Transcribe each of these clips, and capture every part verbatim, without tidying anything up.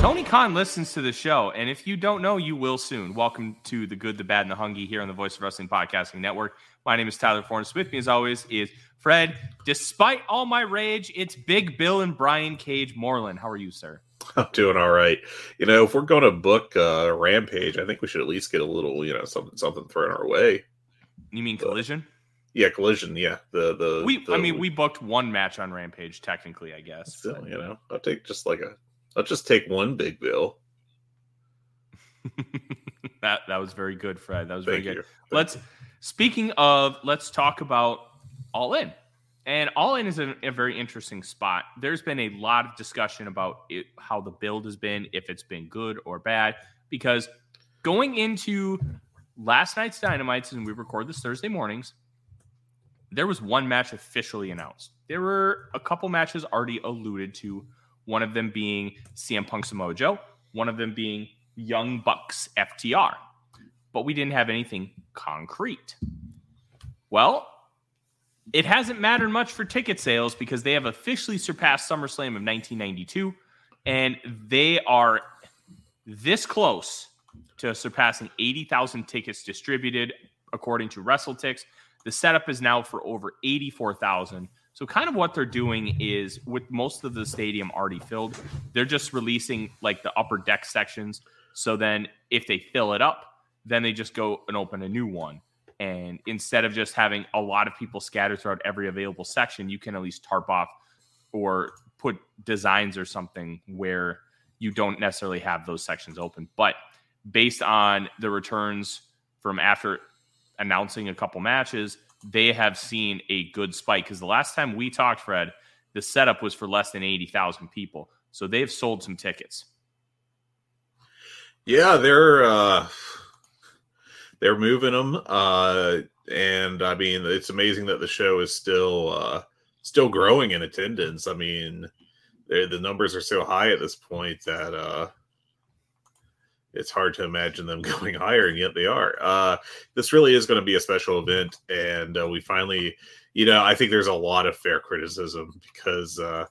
Tony Khan listens to the show, and if you don't know, you will soon. Welcome to The Good, The Bad, and The Hungry here on the Voice of Wrestling podcasting network. My name is Tyler Fornes. With me, as always, is Fred. Despite all my rage, it's Big Bill and Brian Cage Moreland. How are you, sir? I'm doing all right. You know, if we're going to book uh, Rampage, I think we should at least get a little, you know, something something thrown our way. You mean Collision? Uh, yeah, Collision, yeah. The the we. The, I mean, we booked one match on Rampage, technically, I guess. Still, but, you know, I'll take just like a... I'll just take one big bill. that that was very good, Fred. That was Thank very good. You. Let's speaking of, let's talk about All In. And All In is a, a very interesting spot. There's been a lot of discussion about it, how the build has been, if it's been good or bad, because going into last night's Dynamites, and we record this Thursday mornings, there was one match officially announced. There were a couple matches already alluded to. One of them being C M Punk Samoa Joe, one of them being Young Bucks F T R. But we didn't have anything concrete. Well, it hasn't mattered much for ticket sales because they have officially surpassed SummerSlam of nineteen ninety-two, and they are this close to surpassing eighty thousand tickets distributed, according to WrestleTix. The setup is now for over eighty-four thousand. So kind of what they're doing is, with most of the stadium already filled, they're just releasing like the upper deck sections. So then if they fill it up, then they just go and open a new one. And instead of just having a lot of people scattered throughout every available section, you can at least tarp off or put designs or something where you don't necessarily have those sections open. But based on the returns from after announcing a couple matches, they have seen a good spike, because the last time we talked, Fred, the setup was for less than eighty thousand people. So they've sold some tickets. Yeah, they're uh, they're moving them, uh, and I mean, it's amazing that the show is still uh, still growing in attendance. I mean, the numbers are so high at this point that uh, it's hard to imagine them going higher, and yet they are. Uh, this really is going to be a special event, and uh, we finally, you know, I think there's a lot of fair criticism because, uh,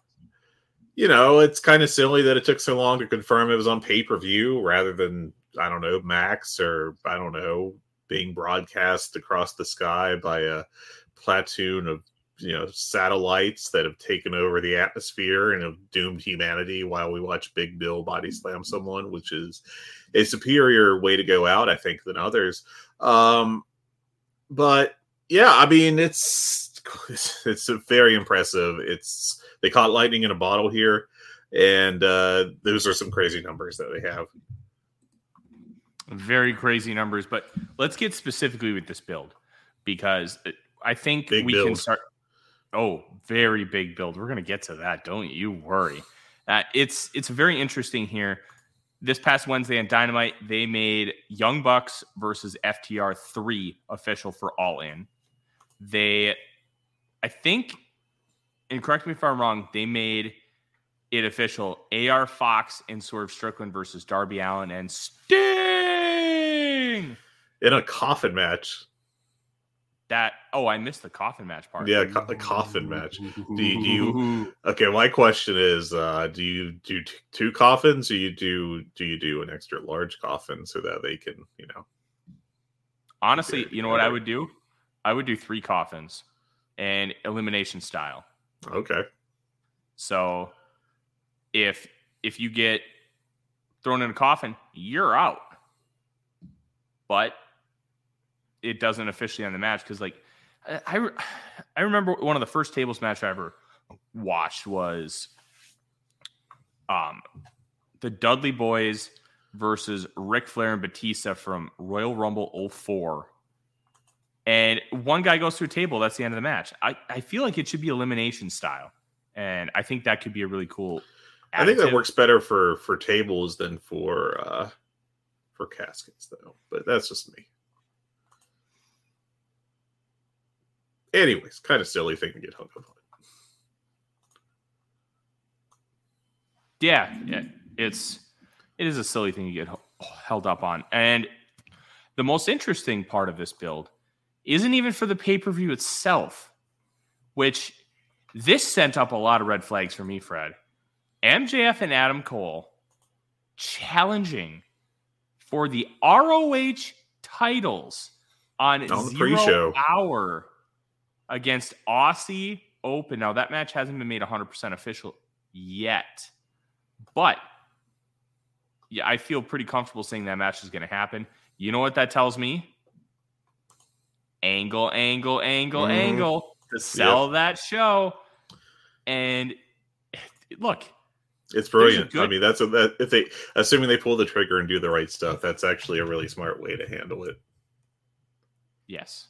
you know, it's kind of silly that it took so long to confirm it was on pay-per-view rather than, I don't know, Max or, I don't know, being broadcast across the sky by a platoon of, you know, satellites that have taken over the atmosphere and have doomed humanity while we watch Big Bill body slam someone, which is a superior way to go out, I think, than others. Um, but yeah, I mean, it's, it's, it's very impressive. It's, they caught lightning in a bottle here, and uh, those are some crazy numbers that they have. Very crazy numbers, but let's get specifically with this build because I think big we build. can start. Oh, very big build. We're going to get to that. Don't you worry. Uh, it's it's very interesting here. This past Wednesday on Dynamite, they made Young Bucks versus F T R three official for All In. They, I think, and correct me if I'm wrong, they made it official. A R Fox and Swerve Strickland versus Darby Allin and Sting in a coffin match. That oh, I missed the coffin match part. Yeah, co- the coffin match. Do you, do you? Okay, my question is: uh, do you do t- two coffins? Do you do do you do an extra large coffin so that they can, you know? Honestly, you know what I would do? I would do three coffins, and elimination style. Okay. So, if if you get thrown in a coffin, you're out. But it doesn't officially end the match because, like, I, I remember one of the first tables match I ever watched was um, the Dudley Boys versus Ric Flair and Batista from Royal Rumble oh four. And one guy goes to a table. That's the end of the match. I, I feel like it should be elimination style. And I think that could be a really cool additive. I think that works better for, for tables than for uh, for caskets, though. But that's just me. Anyways, kind of silly thing to get hung up on. Yeah, yeah, it's it is a silly thing to get held up on. And the most interesting part of this build isn't even for the pay-per-view itself, which this sent up a lot of red flags for me, Fred. M J F and Adam Cole challenging for the R O H titles on, on the pre-show hour against Aussie Open. Now, that match hasn't been made one hundred percent official yet. But, yeah, I feel pretty comfortable saying that match is going to happen. You know what that tells me? Angle, angle, angle, mm-hmm. angle to sell yep. that show. And, look. It's brilliant. Good- I mean, that's a, that, if they assuming they pull the trigger and do the right stuff, that's actually a really smart way to handle it. Yes.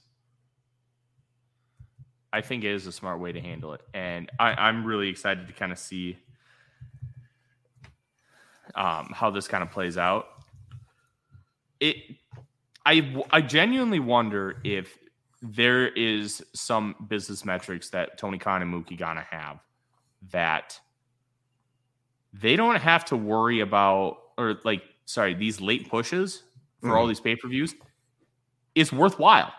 I think it is a smart way to handle it. And I, I'm really excited to kind of see um, how this kind of plays out. It, I, I genuinely wonder if there is some business metrics that Tony Khan and Mookie Gana have that they don't have to worry about, or like, sorry, these late pushes for mm-hmm. all these pay-per-views is worthwhile.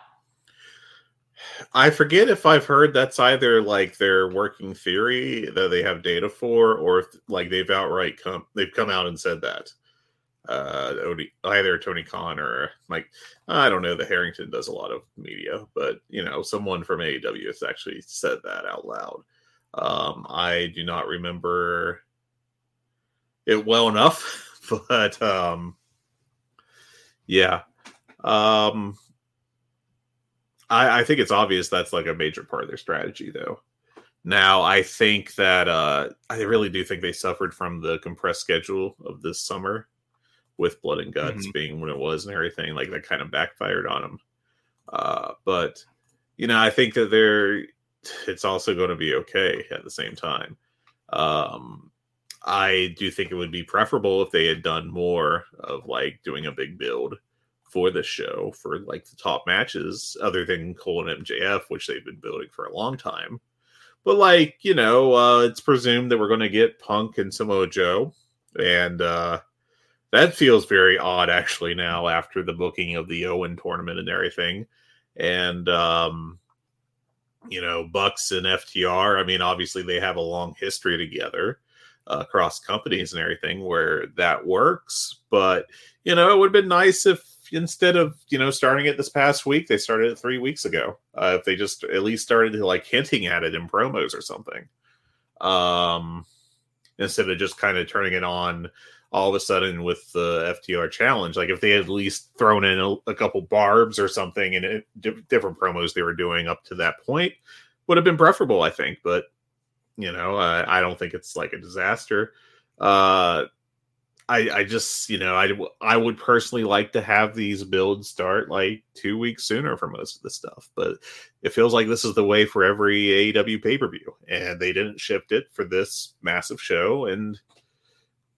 I forget if I've heard that's either like their working theory that they have data for, or if like they've outright come they've come out and said that. Uh, either Tony Khan or Mike, I don't know. The Harrington does a lot of media, but you know, someone from A E W has actually said that out loud. Um, I do not remember it well enough, but um, yeah. Um, I, I think it's obvious that's like a major part of their strategy, though. Now, I think that uh, I really do think they suffered from the compressed schedule of this summer with Blood and Guts mm-hmm. being what it was and everything. Like, that kind of backfired on them. Uh, but, you know, I think that they're, it's also going to be okay at the same time. Um, I do think it would be preferable if they had done more of like doing a big build for the show, for like the top matches other than Cole and M J F, which they've been building for a long time. But like, you know, uh, it's presumed that we're going to get Punk and Samoa Joe. And uh, that feels very odd actually now after the booking of the Owen tournament and everything. And, um, you know, Bucks and F T R, I mean, obviously they have a long history together. Uh, across companies and everything where that works. But, you know, it would have been nice if instead of, you know, starting it this past week, they started it three weeks ago. Uh, if they just at least started like hinting at it in promos or something. Um, instead of just kind of turning it on all of a sudden with the F T R challenge. Like if they had at least thrown in a, a couple barbs or something and it, di- different promos they were doing up to that point would have been preferable, I think. But, you know, uh, I don't think it's like a disaster. Uh, I, I just, you know, I, I would personally like to have these builds start like two weeks sooner for most of the stuff, but it feels like this is the way for every A E W pay-per-view, and they didn't shift it for this massive show. And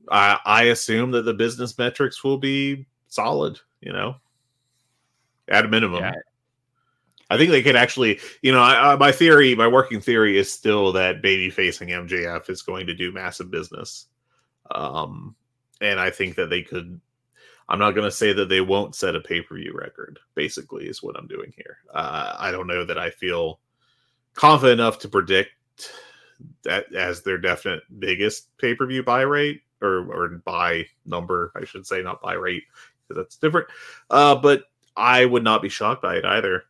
I, I assume that the business metrics will be solid, you know, at a minimum. Yeah. I think they could actually, you know, I, I, my theory, my working theory is still that baby-facing M J F is going to do massive business. Um, and I think that they could, I'm not going to say that they won't set a pay-per-view record, basically, is what I'm doing here. Uh, I don't know that I feel confident enough to predict that as their definite biggest pay-per-view buy rate, or, or buy number, I should say, not buy rate, because that's different. Uh, but I would not be shocked by it either.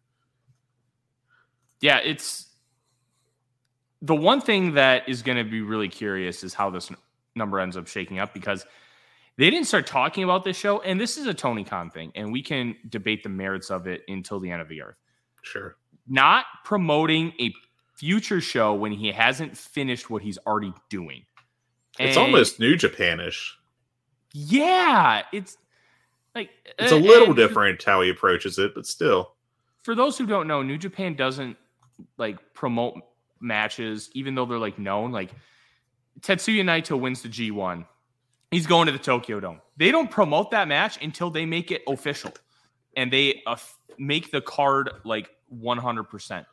Yeah, it's the one thing that is going to be really curious is how this n- number ends up shaking up, because they didn't start talking about this show. And this is a Tony Khan thing, and we can debate the merits of it until the end of the earth. Sure. Not promoting a future show when he hasn't finished what he's already doing. It's and almost New Japan-ish. Yeah, it's like it's a little different how he approaches it, but still. For those who don't know, New Japan doesn't like promote matches, even though they're like known. Like Tetsuya Naito wins the G one. He's going to the Tokyo Dome. They don't promote that match until they make it official, and they uh, make the card like one hundred percent.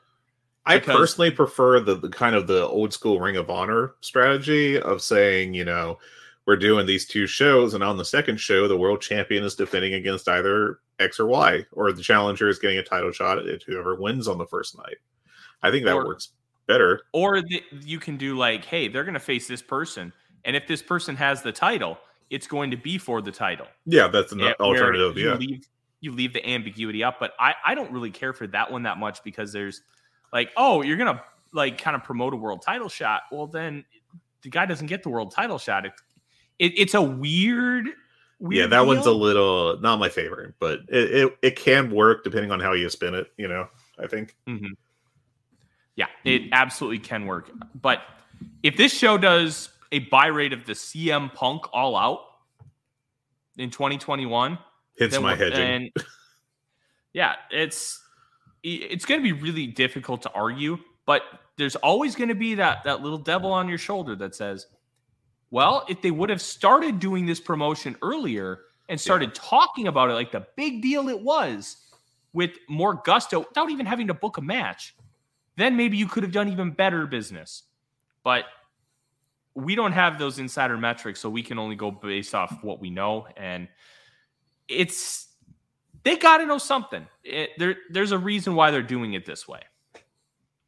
I personally prefer the, the kind of the old school Ring of Honor strategy of saying, you know, we're doing these two shows, and on the second show, the world champion is defending against either X or Y, or the challenger is getting a title shot at whoever wins on the first night. I think that or, works better. Or the, you can do like, hey, they're going to face this person, and if this person has the title, it's going to be for the title. Yeah, that's an yeah, alternative. You yeah, leave, you leave the ambiguity up, but I, I don't really care for that one that much, because there's like, oh, you're going to like kind of promote a world title shot. Well, then the guy doesn't get the world title shot. It, it it's a weird. Weird yeah, that deal. One's a little not my favorite, but it, it it can work depending on how you spin it, you know, I think. Mm-hmm. Yeah, it absolutely can work. But if this show does a buy rate of the C M Punk All Out in twenty twenty-one, hits my hedging. Then, yeah, it's it's going to be really difficult to argue, but there's always going to be that that little devil on your shoulder that says, well, if they would have started doing this promotion earlier and started yeah. talking about it like the big deal it was, with more gusto, without even having to book a match, then maybe you could have done even better business. But we don't have those insider metrics, so we can only go based off what we know. And it's they got to know something. It, there, there's a reason why they're doing it this way.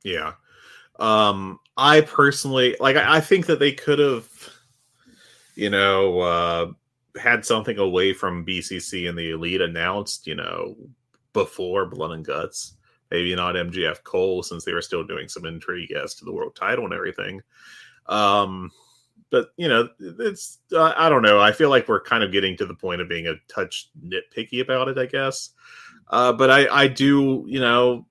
Yeah. Um, I personally, like, I, I think that they could have... you know, uh, had something away from B C C and the Elite announced, you know, before Blood and Guts. Maybe not M J F Cole, since they were still doing some intrigue as to the world title and everything. Um, but, you know, it's, uh, I don't know. I feel like we're kind of getting to the point of being a touch nitpicky about it, I guess. Uh, but I, I do, you know,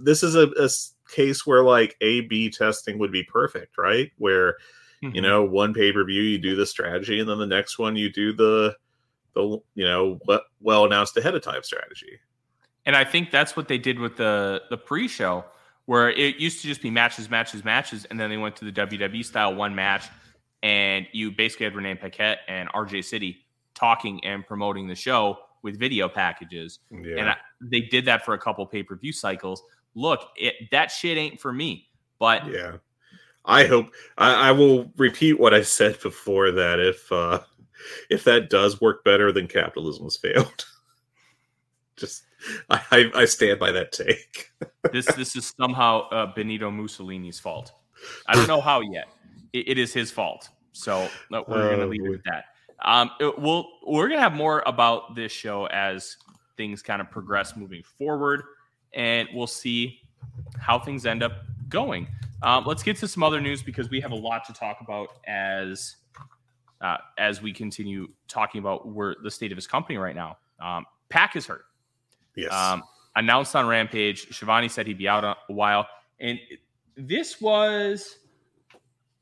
this is a, a case where like A B testing would be perfect, right? Where, you know, one pay-per-view, you do the strategy, and then the next one, you do the, the you know, well-announced ahead-of-time strategy. And I think that's what they did with the, the pre-show, where it used to just be matches, matches, matches, and then they went to the W W E-style one match, and you basically had Renee Paquette and R J City talking and promoting the show with video packages. Yeah. And I, they did that for a couple pay-per-view cycles. Look, it, that shit ain't for me, but... yeah. I hope I, I will repeat what I said before, that if uh, if that does work better, then capitalism has failed. Just I, I stand by that take. this this is somehow uh, Benito Mussolini's fault. I don't know how yet. It, it is his fault. So no, we're oh, gonna leave boy. it at that. Um, it, we'll we're gonna have more about this show as things kind of progress moving forward, and we'll see how things end up going. Um, let's get to some other news, because we have a lot to talk about as uh, as we continue talking about where the state of his company right now. Um, Pac is hurt. Yes. Um, announced on Rampage. Shivani said he'd be out a while. And this was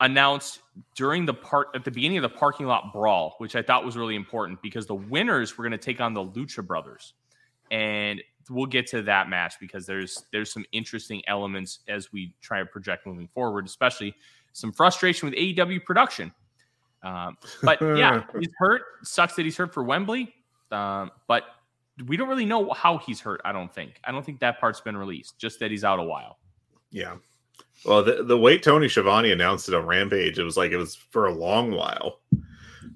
announced during the part at the beginning of the parking lot brawl, which I thought was really important because the winners were going to take on the Lucha Brothers. And we'll get to that match because there's there's some interesting elements as we try to project moving forward, especially some frustration with A E W production. Um, but yeah, he's hurt. Sucks that he's hurt for Wembley. Um, but we don't really know how he's hurt. I don't think. I don't think that part's been released. Just that he's out a while. Yeah. Well, the, the way Tony Schiavone announced it on Rampage, it was like it was for a long while.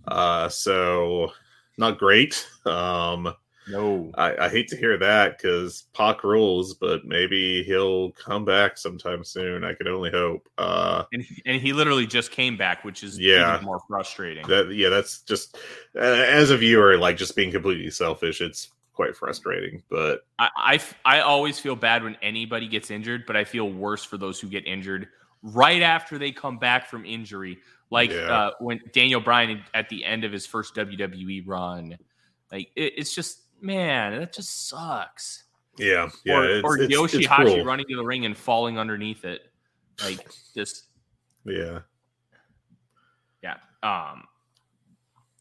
Uh, so not great. Um, no, I, I hate to hear that because Pac rules, but maybe he'll come back sometime soon. I can only hope. Uh, and, and he literally just came back, which is yeah, even more frustrating. That, yeah, that's just as a viewer, like just being completely selfish. It's quite frustrating, but I, I I always feel bad when anybody gets injured, but I feel worse for those who get injured right after they come back from injury. Like yeah. uh, when Daniel Bryan at the end of his first W W E run, like it, it's just man, that just sucks. Yeah, yeah. Or, it's, or it's, Yoshihashi it's running to the ring and falling underneath it, like just yeah, yeah. Um.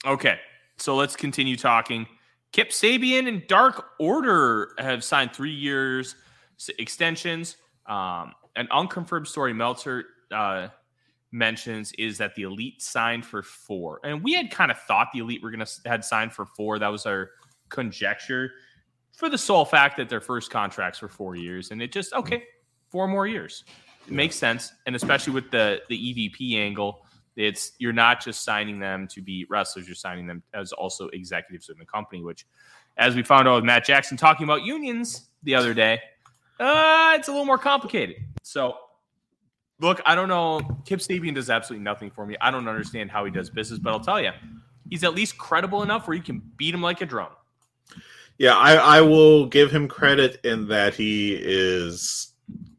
Okay, so let's continue talking. Kip Sabian and Dark Order have signed three years extensions. Um, an unconfirmed story Meltzer uh, mentions is that the Elite signed for four. And we had kind of thought the Elite were going to had signed for four. That was our conjecture for the sole fact that their first contracts were four years. And it just, okay, four more years. It makes sense. And especially with the, the E V P angle, it's you're not just signing them to be wrestlers, you're signing them as also executives in the company, which, as we found out with Matt Jackson talking about unions the other day, uh, it's a little more complicated. So, look, I don't know. Kip Sabian does absolutely nothing for me. I don't understand how he does business, but I'll tell you, he's at least credible enough where you can beat him like a drum. Yeah, I, I will give him credit in that he is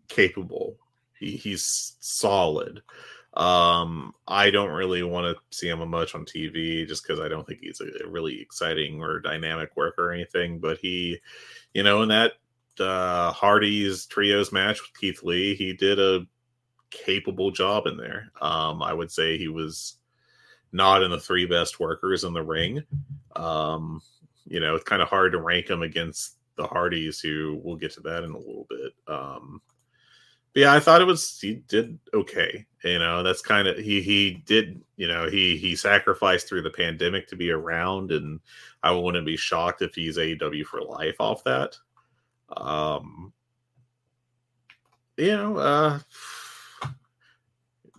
capable. He, he's solid. Um, I don't really want to see him much on T V just because I don't think he's a really exciting or dynamic worker or anything. But he, you know, in that uh, Hardy's trios match with Keith Lee, he did a capable job in there. Um, I would say he was not in the three best workers in the ring. Um, you know, it's kind of hard to rank him against the Hardys, who we'll get to that in a little bit. Um, Yeah, I thought it was, he did okay. You know, that's kind of, he he did, you know, he he sacrificed through the pandemic to be around, and I wouldn't be shocked if he's A E W for life off that. Um, you know, uh,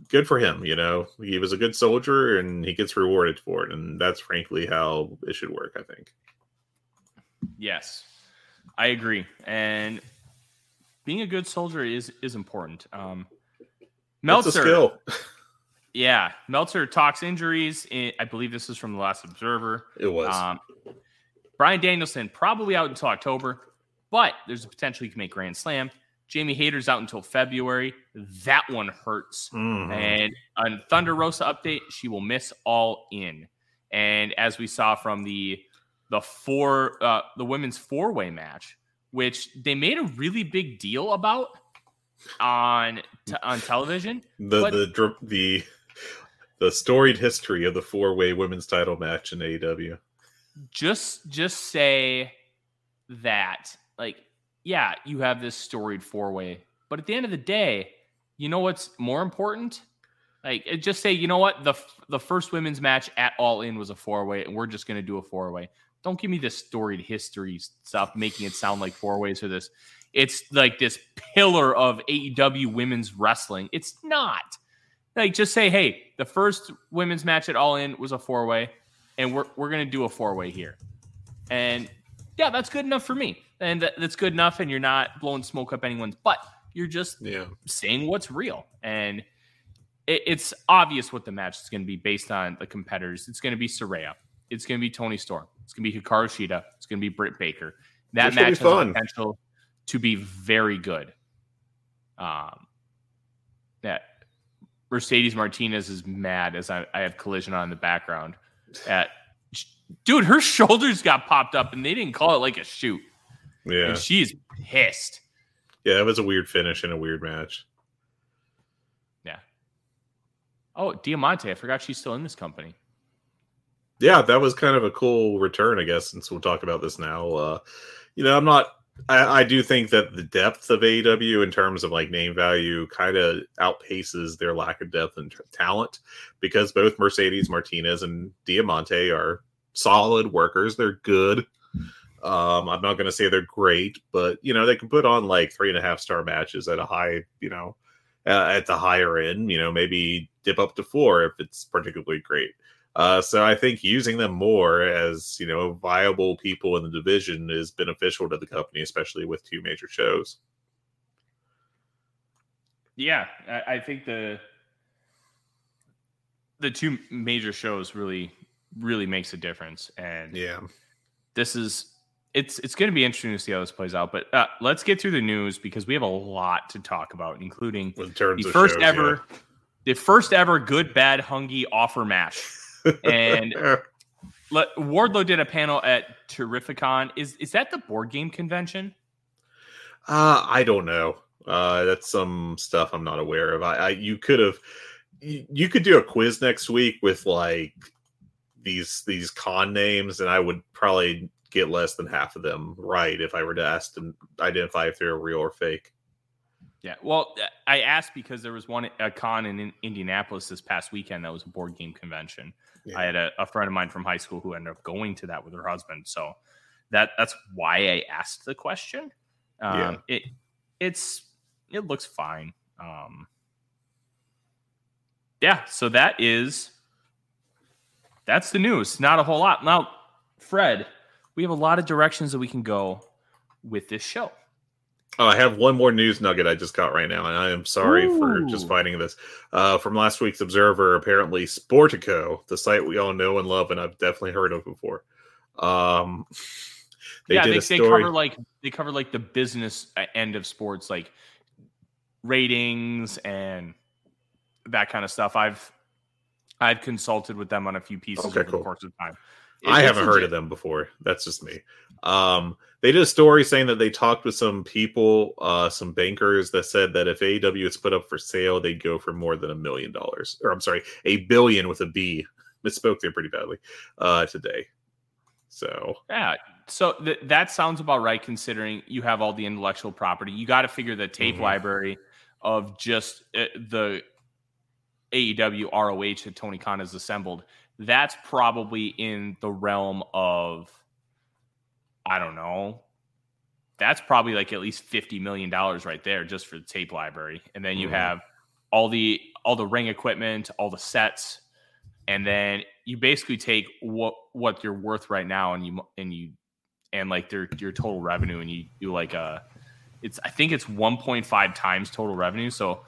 good for him, you know. He was a good soldier, and he gets rewarded for it, and that's frankly how it should work, I think. Yes, I agree. And being a good soldier is is important. Um, Meltzer, that's a skill. Yeah, Meltzer talks injuries. In, I believe this is from The Last Observer. It was. Um, Bryan Danielson probably out until October, but there's a potential he can make Grand Slam. Jamie Hayter's out until February. That one hurts. Mm-hmm. And on Thunder Rosa update, she will miss All In. And as we saw from the the four uh, the women's four way match, which they made a really big deal about on t- on television. The but... the the the storied history of the four-way women's title match in A E W. Just just say that, like, yeah, you have this storied four-way, but at the end of the day, you know what's more important? Like, just say, you know what, the the first women's match at All In was a four-way, and we're just going to do a four-way. Don't give me this storied history stuff, making it sound like four ways or this. It's like this pillar of A E W women's wrestling. It's not. Like, just say, hey, the first women's match at All In was a four way, and we're we're gonna do a four way here. And yeah, that's good enough for me. And th- that's good enough. And you're not blowing smoke up anyone's butt. You're just yeah. saying what's real. And it, it's obvious what the match is gonna be based on the competitors. It's gonna be Saraya. It's going to be Toni Storm. It's going to be Hikaru Shida. It's going to be Britt Baker. That match has the potential to be very good. Um, that Mercedes Martinez is mad as I, I have Collision on in the background. At dude, her shoulders got popped up, and they didn't call it like a shoot. Yeah, and she's pissed. Yeah, that was a weird finish in a weird match. Oh, Diamante. I forgot she's still in this company. Yeah, that was kind of a cool return, I guess, since we'll talk about this now. Uh, you know, I'm not... I, I do think that the depth of A E W in terms of like name value kind of outpaces their lack of depth and t- talent because both Mercedes Martinez and Diamante are solid workers. They're good. Um, I'm not going to say they're great, but you know, they can put on like three and a half star matches at a high, you know, uh, at the higher end, you know, maybe dip up to four if it's particularly great. Uh, so I think using them more as, you know, viable people in the division is beneficial to the company, especially with two major shows. Yeah, I, I think the the two major shows really, really makes a difference. And yeah, this is it's it's going to be interesting to see how this plays out. But uh, let's get through the news because we have a lot to talk about, including in terms the of first shows, ever, yeah. the first ever good, bad, hungy offer match. And let, Wardlow did a panel at Terrificon. Is is that the board game convention? Uh, I don't know. Uh, that's some stuff I'm not aware of. I, I you could have you, you could do a quiz next week with like these these con names, and I would probably get less than half of them right if I were to ask them identify if they're real or fake. Yeah, well, I asked because there was one a con in Indianapolis this past weekend that was a board game convention. Yeah. I had a, a friend of mine from high school who ended up going to that with her husband, so that that's why I asked the question. Um, yeah. It it's it looks fine. Um, yeah, so that is that's the news. Not a whole lot. Now, Fred, we have a lot of directions that we can go with this show. Oh, I have one more news nugget I just got right now, and I am sorry Ooh. for just finding this. Uh, from last week's Observer, apparently Sportico, the site we all know and love, and I've definitely heard of before. Um, they yeah, did they, a story. they cover like they cover like the business end of sports, like ratings and that kind of stuff. I've I've consulted with them on a few pieces okay, over cool. the course of time. It, I haven't legit. heard of them before. That's just me. Um, they did a story saying that they talked with some people, uh, some bankers that said that if A E W is put up for sale, they'd go for more than a million dollars. Or I'm sorry, a billion with a B. Misspoke there pretty badly uh, today. So yeah, so th- that sounds about right considering you have all the intellectual property. You got to figure the tape mm-hmm. library of just uh, the A E W R O H that Tony Khan has assembled. That's probably in the realm of, I don't know, that's probably like at least fifty million dollars right there just for the tape library. And then you mm-hmm. have all the all the ring equipment, all the sets, and then you basically take what what you're worth right now and you and you and like their your total revenue and you do like a it's I think it's one point five times total revenue. So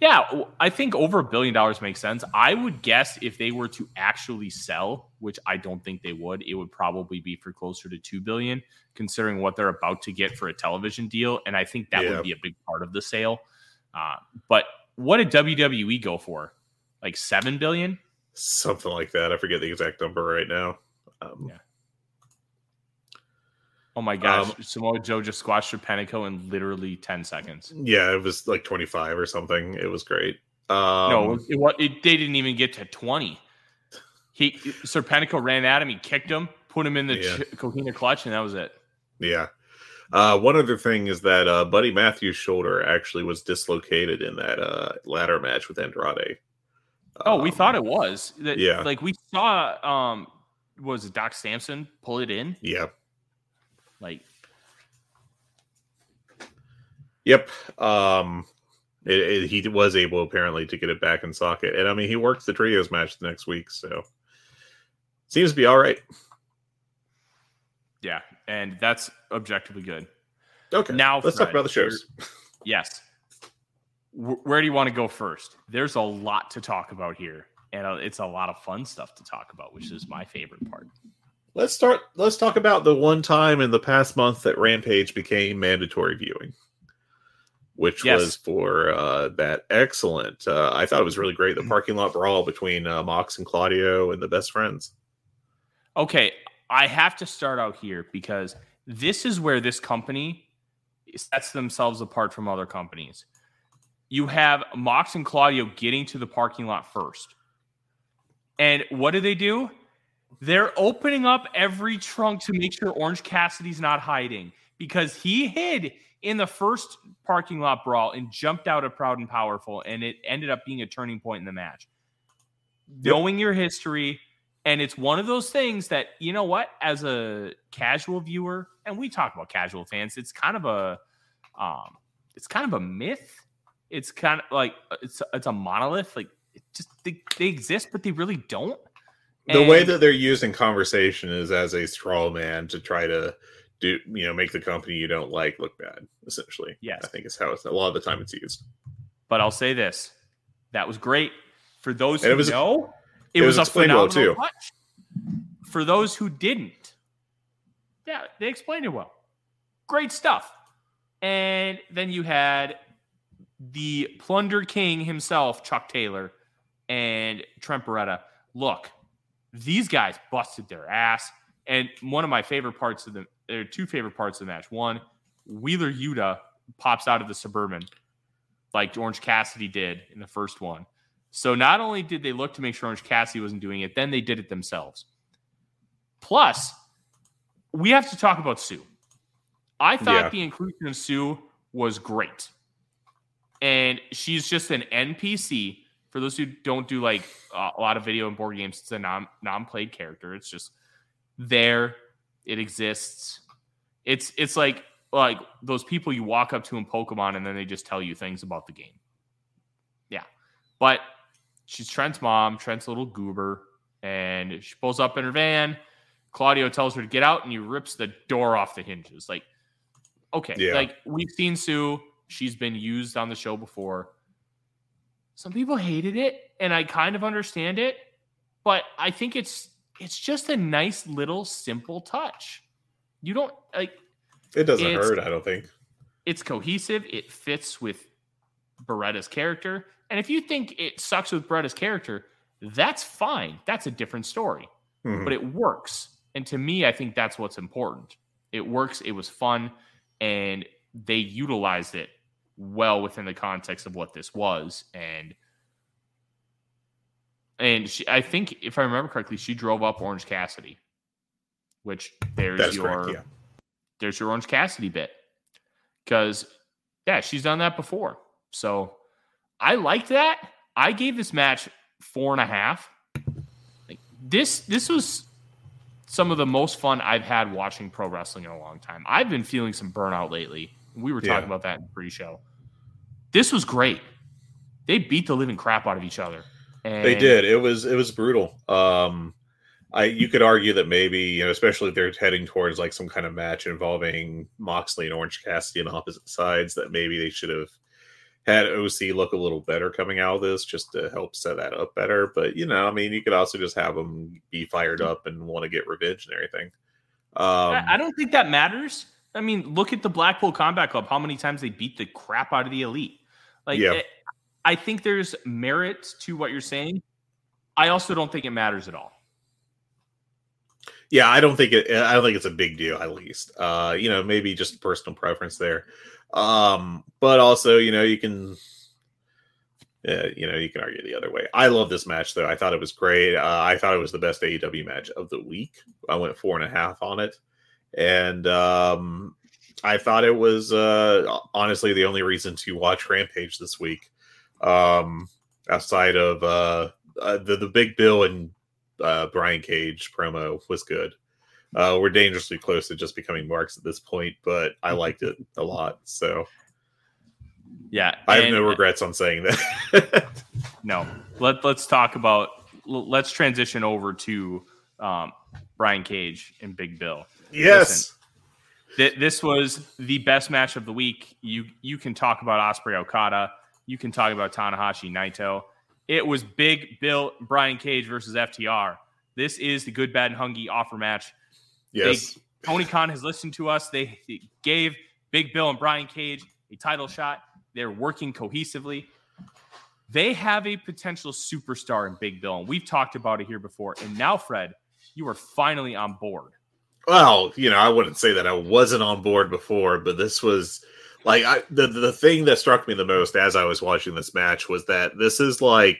yeah, I think over a billion dollars makes sense. I would guess if they were to actually sell, which I don't think they would, it would probably be for closer to two billion dollars, considering what they're about to get for a television deal. And I think that yeah. would be a big part of the sale. Uh, but what did W W E go for? Like seven billion dollars? Something like that. I forget the exact number right now. Um, yeah. Oh my gosh, um, Samoa Joe just squashed Penico in literally ten seconds. Yeah, it was like twenty-five or something. It was great. Um, no, it, it, it, they didn't even get to twenty. He Sir Penico ran at him, he kicked him, put him in the yeah. ch- Kohina clutch, and that was it. Yeah. Uh, one other thing is that uh, Buddy Matthews' shoulder actually was dislocated in that uh, ladder match with Andrade. Oh, um, we thought it was. That, yeah. Like we saw, um, was it Doc Sampson pull it in? Yeah. Like, yep. Um, it, it, he was able apparently to get it back in socket, and I mean he works the trios match the next week, so seems to be all right. Yeah, and that's objectively good. Okay, now let's Fred, talk about the shows. Yes, w- where do you want to go first? There's a lot to talk about here, and it's a lot of fun stuff to talk about, which is my favorite part. Let's start. Let's talk about the one time in the past month that Rampage became mandatory viewing, which yes. was for uh, that excellent. Uh, I thought it was really great. The parking lot brawl between uh, Mox and Claudio and the best friends. Okay, I have to start out here because this is where this company sets themselves apart from other companies. you have Mox and Claudio getting to the parking lot first. And what do they do? They're opening up every trunk to make sure Orange Cassidy's not hiding, because he hid in the first parking lot brawl and jumped out of Proud and Powerful, and it ended up being a turning point in the match. Yep. Knowing your history, and it's one of those things that, you know what, as a casual viewer, and we talk about casual fans, it's kind of a um, it's kind of a myth. It's kind of like it's it's a monolith. Like, it just they, they exist, but they really don't. The and, way that they're used in conversation is as a straw man to try to do, you know, make the company you don't like look bad, essentially. Yes. I think it's how it's a lot of the time it's used. But I'll say this. That was great. For those and who it was, know, it, it was, was a phenomenal well too. Watch. For those who didn't, yeah, they explained it well. Great stuff. And then you had the Plunder King himself, Chuck Taylor, and Trent Beretta. Look, these guys busted their ass. And one of my favorite parts of the, there are two favorite parts of the match. One, Wheeler Yuta pops out of the Suburban like Orange Cassidy did in the first one. So not only did they look to make sure Orange Cassidy wasn't doing it, then they did it themselves. Plus, we have to talk about Sue. I thought yeah. the inclusion of Sue was great. And she's just an N P C. For those who don't do like uh, a lot of video and board games, it's a non, non-played character. It's just there. It exists. It's it's like like those people you walk up to in Pokemon and then they just tell you things about the game. Yeah. But she's Trent's mom, Trent's little goober, and she pulls up in her van. Claudio tells her to get out and he rips the door off the hinges. Like, okay. Yeah. Like, we've seen Sue. She's been used on the show before. Some people hated it, and I kind of understand it, but I think it's it's just a nice little simple touch. You don't like it doesn't hurt, I don't think. It's cohesive, it fits with Beretta's character. And if you think it sucks with Beretta's character, that's fine. That's a different story. Mm-hmm. But it works. And to me, I think that's what's important. It works, it was fun, and they utilized it well within the context of what this was. And and she, I think, if I remember correctly, she drove up Orange Cassidy, which there's That's your correct, yeah. there's your Orange Cassidy bit. Because, yeah, she's done that before. So I liked that. I gave this match four and a half. Like, this, this was some of the most fun I've had watching pro wrestling in a long time. I've been feeling some burnout lately. We were talking yeah. about that in the pre-show. This was great. They beat the living crap out of each other. And they did. It was it was brutal. Um, I you could argue that maybe, you know, especially if they're heading towards like some kind of match involving Moxley and Orange Cassidy on opposite sides, that maybe they should have had O C look a little better coming out of this just to help set that up better. But, you know, I mean, you could also just have them be fired up and want to get revenge and everything. Um, I don't think that matters. I mean, look at the Blackpool Combat Club, how many times they beat the crap out of the Elite. Like, yeah. it, I think there's merit to what you're saying. I also don't think it matters at all. Yeah, I don't think it. I don't think it's a big deal, at least. Uh, you know, maybe just personal preference there. Um, but also, you know, you can... Uh, you know, you can argue the other way. I love this match, though. I thought it was great. Uh, I thought it was the best A E W match of the week. I went four and a half on it. And um, I thought it was uh, honestly the only reason to watch Rampage this week, um, outside of uh, uh, the the Big Bill and uh, Brian Cage promo was good. Uh, we're dangerously close to just becoming marks at this point, but I liked it a lot. So, yeah, I have no regrets on saying that. no, let let's talk about let's transition over to um, Brian Cage and Big Bill. Yes. Listen, th- this was the best match of the week. You you can talk about Osprey Okada. You can talk about Tanahashi Naito. It was Big Bill Brian Cage versus F T R. This is the good, bad, and hungry offer match. Yes. They, Tony Khan has listened to us. They, they gave Big Bill and Brian Cage a title shot. They're working cohesively. They have a potential superstar in Big Bill, and we've talked about it here before. And now, Fred, you are finally on board. Well, you know, I wouldn't say that I wasn't on board before, but this was Like, I, the the thing that struck me the most as I was watching this match was that this is like,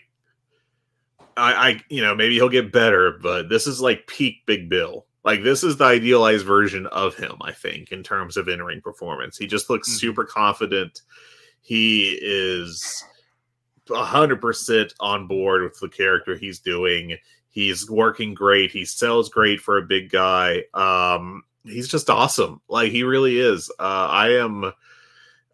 I, I you know, maybe he'll get better, but this is like peak Big Bill. Like, this is the idealized version of him, I think, in terms of in-ring performance. He just looks mm-hmm. super confident. He is one hundred percent on board with the character he's doing. He's working great. He sells great for a big guy. Um, he's just awesome. Like, he really is. Uh, I am,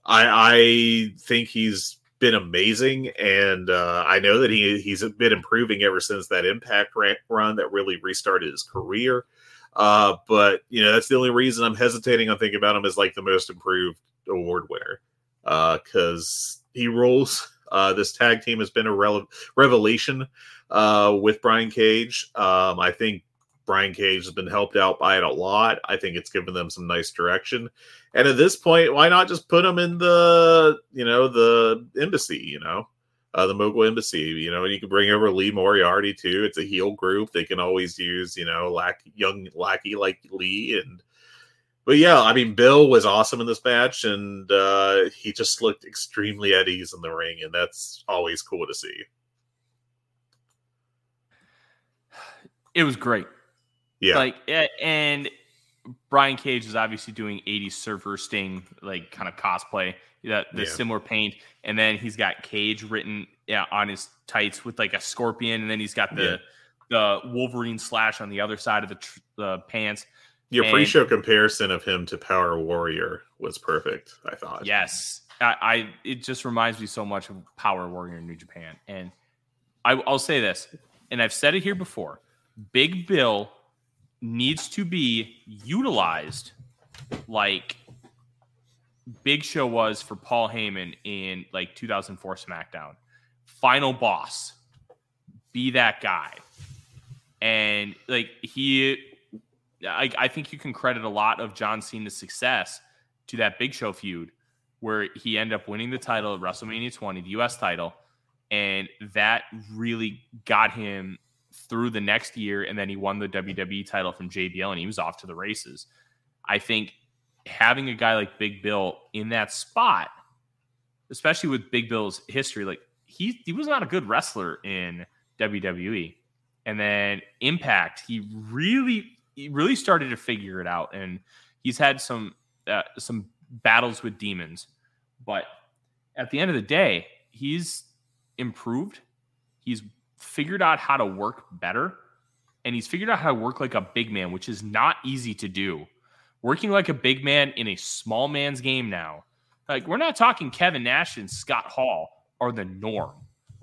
I, I think he's been amazing, and uh, I know that he, he's been improving ever since that Impact run that really restarted his career. Uh, but, you know, that's the only reason I'm hesitating on thinking about him as, like, the most improved award winner. Because uh, he rules. Uh, this tag team has been a rele- revelation uh, with Brian Cage. Um, I think Brian Cage has been helped out by it a lot. I think it's given them some nice direction. And at this point, why not just put them in the, you know, the embassy, you know, uh, the Mogul embassy, you know, and you can bring over Lee Moriarty too. It's a heel group. They can always use, you know, lack, young lackey like Lee. And, but yeah, I mean, Bill was awesome in this match, and uh, he just looked extremely at ease in the ring, and that's always cool to see. It was great. Yeah. Like, and Brian Cage is obviously doing eighties Surfer Sting, like, kind of cosplay, the, the yeah. similar paint, and then he's got Cage written yeah, on his tights with, like, a scorpion, and then he's got the, yeah. the Wolverine slash on the other side of the, tr- the pants. Your and, pre-show comparison of him to Power Warrior was perfect, I thought. Yes. I, I it just reminds me so much of Power Warrior in New Japan. And I, I'll say this, and I've said it here before, Big Bill needs to be utilized like Big Show was for Paul Heyman in like two thousand four SmackDown. Final boss. Be that guy. And like he... I, I think you can credit a lot of John Cena's success to that Big Show feud where he ended up winning the title at WrestleMania twenty, the U S title, and that really got him through the next year, and then he won the W W E title from J B L, and he was off to the races. I think having a guy like Big Bill in that spot, especially with Big Bill's history, like he he was not a good wrestler in W W E. And then Impact, he really... He really started to figure it out, and he's had some uh, some battles with demons. But at the end of the day, he's improved. He's figured out how to work better, and he's figured out how to work like a big man, which is not easy to do. Working like a big man in a small man's game now. Like, we're not talking Kevin Nash and Scott Hall are the norm.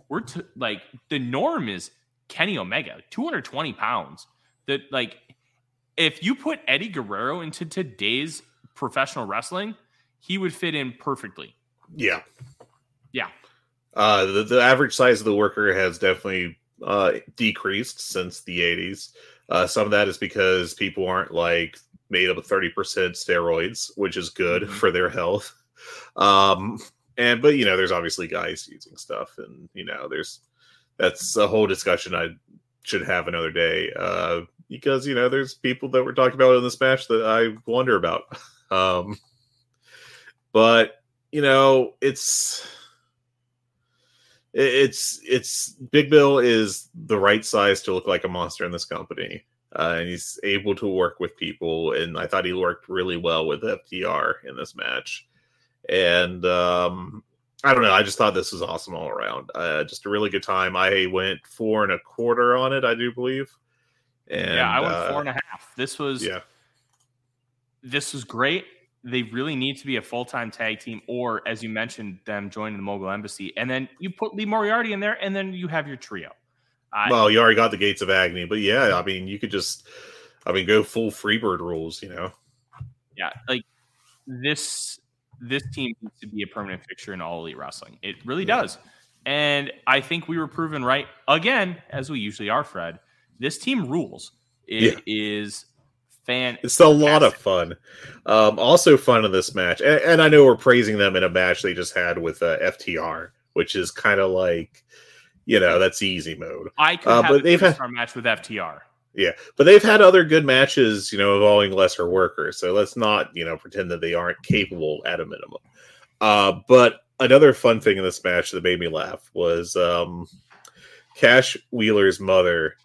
We're t- like the norm is Kenny Omega, two hundred twenty pounds. That like. If you put Eddie Guerrero into today's professional wrestling, he would fit in perfectly. Yeah. Yeah. Uh, the, the average size of the worker has definitely uh, decreased since the eighties. Uh, some of that is because people aren't like made up of thirty percent steroids, which is good mm-hmm. for their health. Um, and, but, you know, there's obviously guys using stuff and, you know, there's, that's a whole discussion I should have another day. Uh, Because, you know, there's people that we're talking about in this match that I wonder about. Um, but, you know, it's, it's, it's, Big Bill is the right size to look like a monster in this company. Uh, and he's able to work with people. And I thought he worked really well with F T R in this match. And um, I don't know. I just thought this was awesome all around. Uh, just a really good time. I went four and a quarter on it, I do believe. And, yeah, I went uh, four and a half. This was yeah. this was great. They really need to be a full-time tag team, or, as you mentioned, them joining the Mogul Embassy. And then you put Lee Moriarty in there, and then you have your trio. I, well, you already got the Gates of Agony. But, yeah, I mean, you could just, I mean, go full Freebird rules, you know? Yeah, like, this this team needs to be a permanent fixture in All Elite Wrestling. It really yeah. does. And I think we were proven right, again, as we usually are, Fred. This team rules. It yeah. is fantastic. It's a lot of fun. Um, also fun in this match. And, and I know we're praising them in a match they just had with uh, F T R, which is kind of like, you know, that's easy mode. I could uh, have but a they've had, match with F T R. Yeah, but they've had other good matches, you know, involving lesser workers. So let's not, you know, pretend that they aren't capable at a minimum. Uh, but another fun thing in this match that made me laugh was um, Cash Wheeler's mother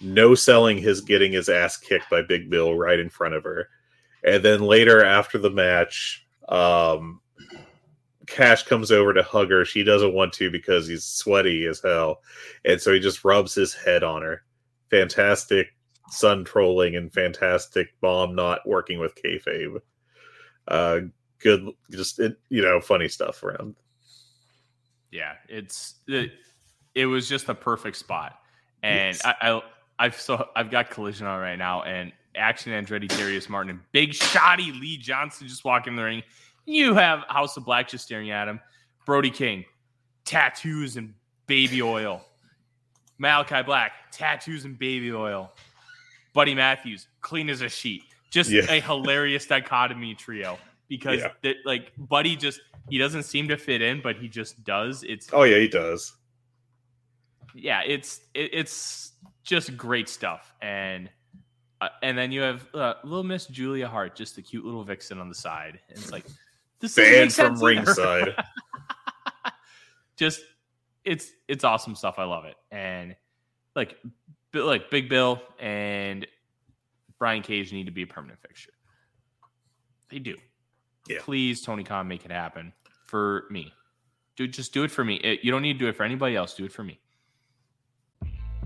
no-selling his getting his ass kicked by Big Bill right in front of her. And then later after the match, um, Cash comes over to hug her. She doesn't want to because he's sweaty as hell. And so he just rubs his head on her. Fantastic son trolling and fantastic mom not working with kayfabe. Uh, good, just, it, you know, funny stuff around. Yeah, it's it, it was just the perfect spot. And yes. I, I, I've so I've got Collision on right now, and Action Andretti, Darius Martin, and Big Shoddy Lee Johnson just walking in the ring. You have House of Black just staring at him. Brody King, tattoos and baby oil. Malachi Black, tattoos and baby oil. Buddy Matthews, clean as a sheet. Just yeah. a hilarious dichotomy trio because yeah. that, like, Buddy just, he doesn't seem to fit in, but he just does. It's oh yeah, he does. Yeah, it's it, it's just great stuff. And uh, and then you have uh, little Miss Julia Hart, just the cute little vixen on the side. And it's like this banned from ringside. Just it's it's awesome stuff. I love it. And like like Big Bill and Brian Cage need to be a permanent fixture. They do. Yeah. Please, Tony Khan, make it happen for me. Dude, just do it for me. It, you don't need to do it for anybody else. Do it for me.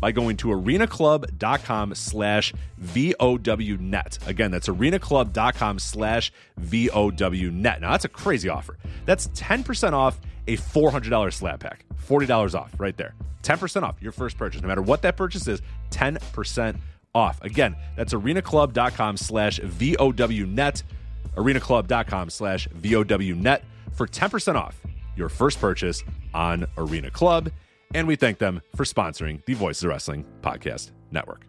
by going to arena club dot com slash V O W net. Again, that's arena club dot com slash V O W net. Now, that's a crazy offer. That's ten percent off a four hundred dollars slab pack. forty dollars off right there. ten percent off your first purchase. No matter what that purchase is, ten percent off. Again, that's arena club dot com slash V O W net. arena club dot com slash V O W net for ten percent off your first purchase on Arena Club. And we thank them for sponsoring the Voices of Wrestling Podcast Network.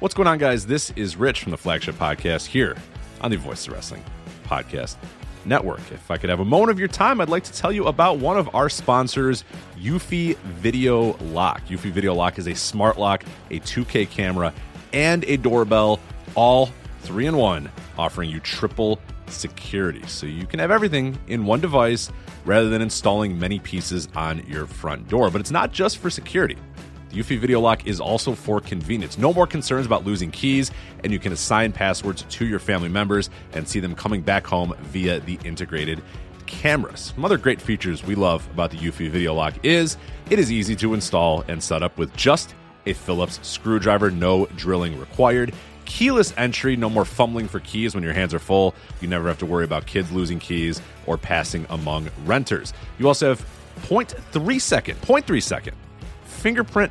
What's going on, guys? This is Rich from the Flagship Podcast here on the Voices of Wrestling Podcast Network. If I could have a moment of your time, I'd like to tell you about one of our sponsors, Eufy Video Lock. Eufy Video Lock is a smart lock, a two K camera, and a doorbell, all three in one, offering you triple security. So you can have everything in one device rather than installing many pieces on your front door. But it's not just for security. The Eufy Video Lock is also for convenience. No more concerns about losing keys, and you can assign passwords to your family members and see them coming back home via the integrated cameras. Some other great features we love about the Eufy Video Lock is it is easy to install and set up with just a Phillips screwdriver, no drilling required. Keyless entry, no more fumbling for keys when your hands are full. You never have to worry about kids losing keys or passing among renters. You also have zero point three second, zero point three second fingerprint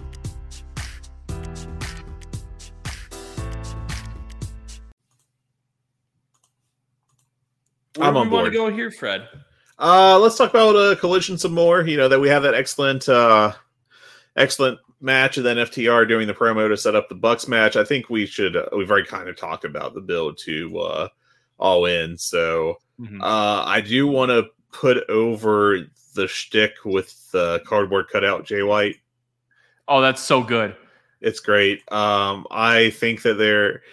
Where do we want to go here, Fred? Uh, let's talk about uh, Collision some more. You know, that we have that excellent uh, excellent match, and then F T R doing the promo to set up the Bucks match. I think we should, uh, we've already kind of talked about the build to uh, All In. So mm-hmm. uh, I do want to put over the shtick with the cardboard cutout Jay White. Oh, that's so good. It's great. Um, I think that they're,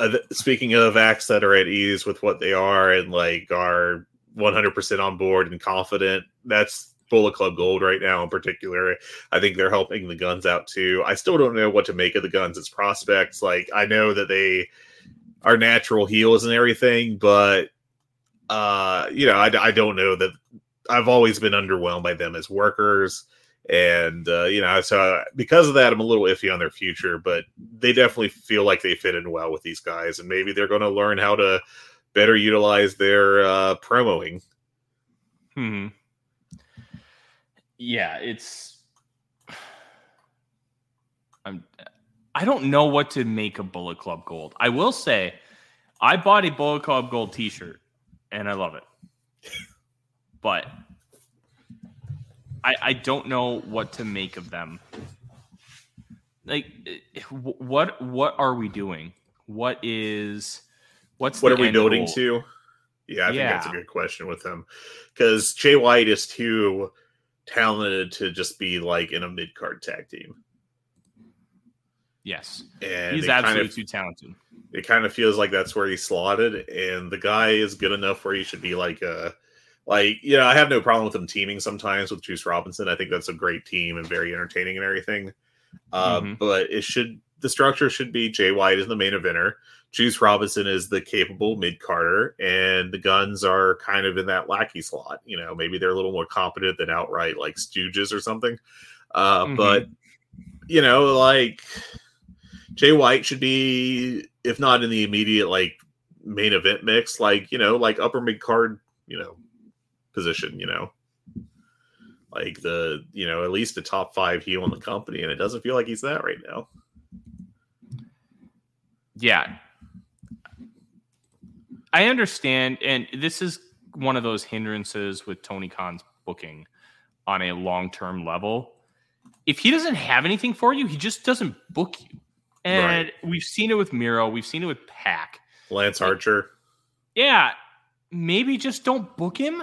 uh, speaking of acts that are at ease with what they are and like are one hundred percent on board and confident, that's Bullet Club Gold right now in particular. I think they're helping the Guns out too. I still don't know what to make of the Guns as prospects. Like, I know that they are natural heels and everything, but uh, you know, I, I don't know that I've always been underwhelmed by them as workers. And, uh, you know, so because of that, I'm a little iffy on their future, but they definitely feel like they fit in well with these guys. And maybe they're going to learn how to better utilize their uh, promoing. Hmm. Yeah, it's. I'm, I don't know what to make of Bullet Club Gold. I will say I bought a Bullet Club Gold t-shirt and I love it. But I, I don't know what to make of them. Like, what what are we doing? What is what's what the are we building goal? To? Yeah, I think yeah. that's a good question with him. Because Jay White is too talented to just be like in a mid-card tag team. Yes. And he's absolutely kind of, too talented. It kind of feels like that's where he's slotted, and the guy is good enough where he should be like a... Like, you know, I have no problem with them teaming sometimes with Juice Robinson. I think that's a great team and very entertaining and everything. Uh, mm-hmm. But it should, the structure should be Jay White is the main eventer. Juice Robinson is the capable mid-carder. And the Guns are kind of in that lackey slot. You know, maybe they're a little more competent than outright like Stooges or something. Uh, mm-hmm. But, you know, like Jay White should be, if not in the immediate like main event mix, like, you know, like upper mid-card, you know, position, you know, like the, you know, at least the top five heel in the company, and it doesn't feel like he's that right now. Yeah, I understand, and this is one of those hindrances with Tony Khan's booking on a long-term level. If he doesn't have anything for you, he just doesn't book you, and right. we've seen it with Miro, we've seen it with Pac, Lance like, Archer. Yeah, maybe just don't book him.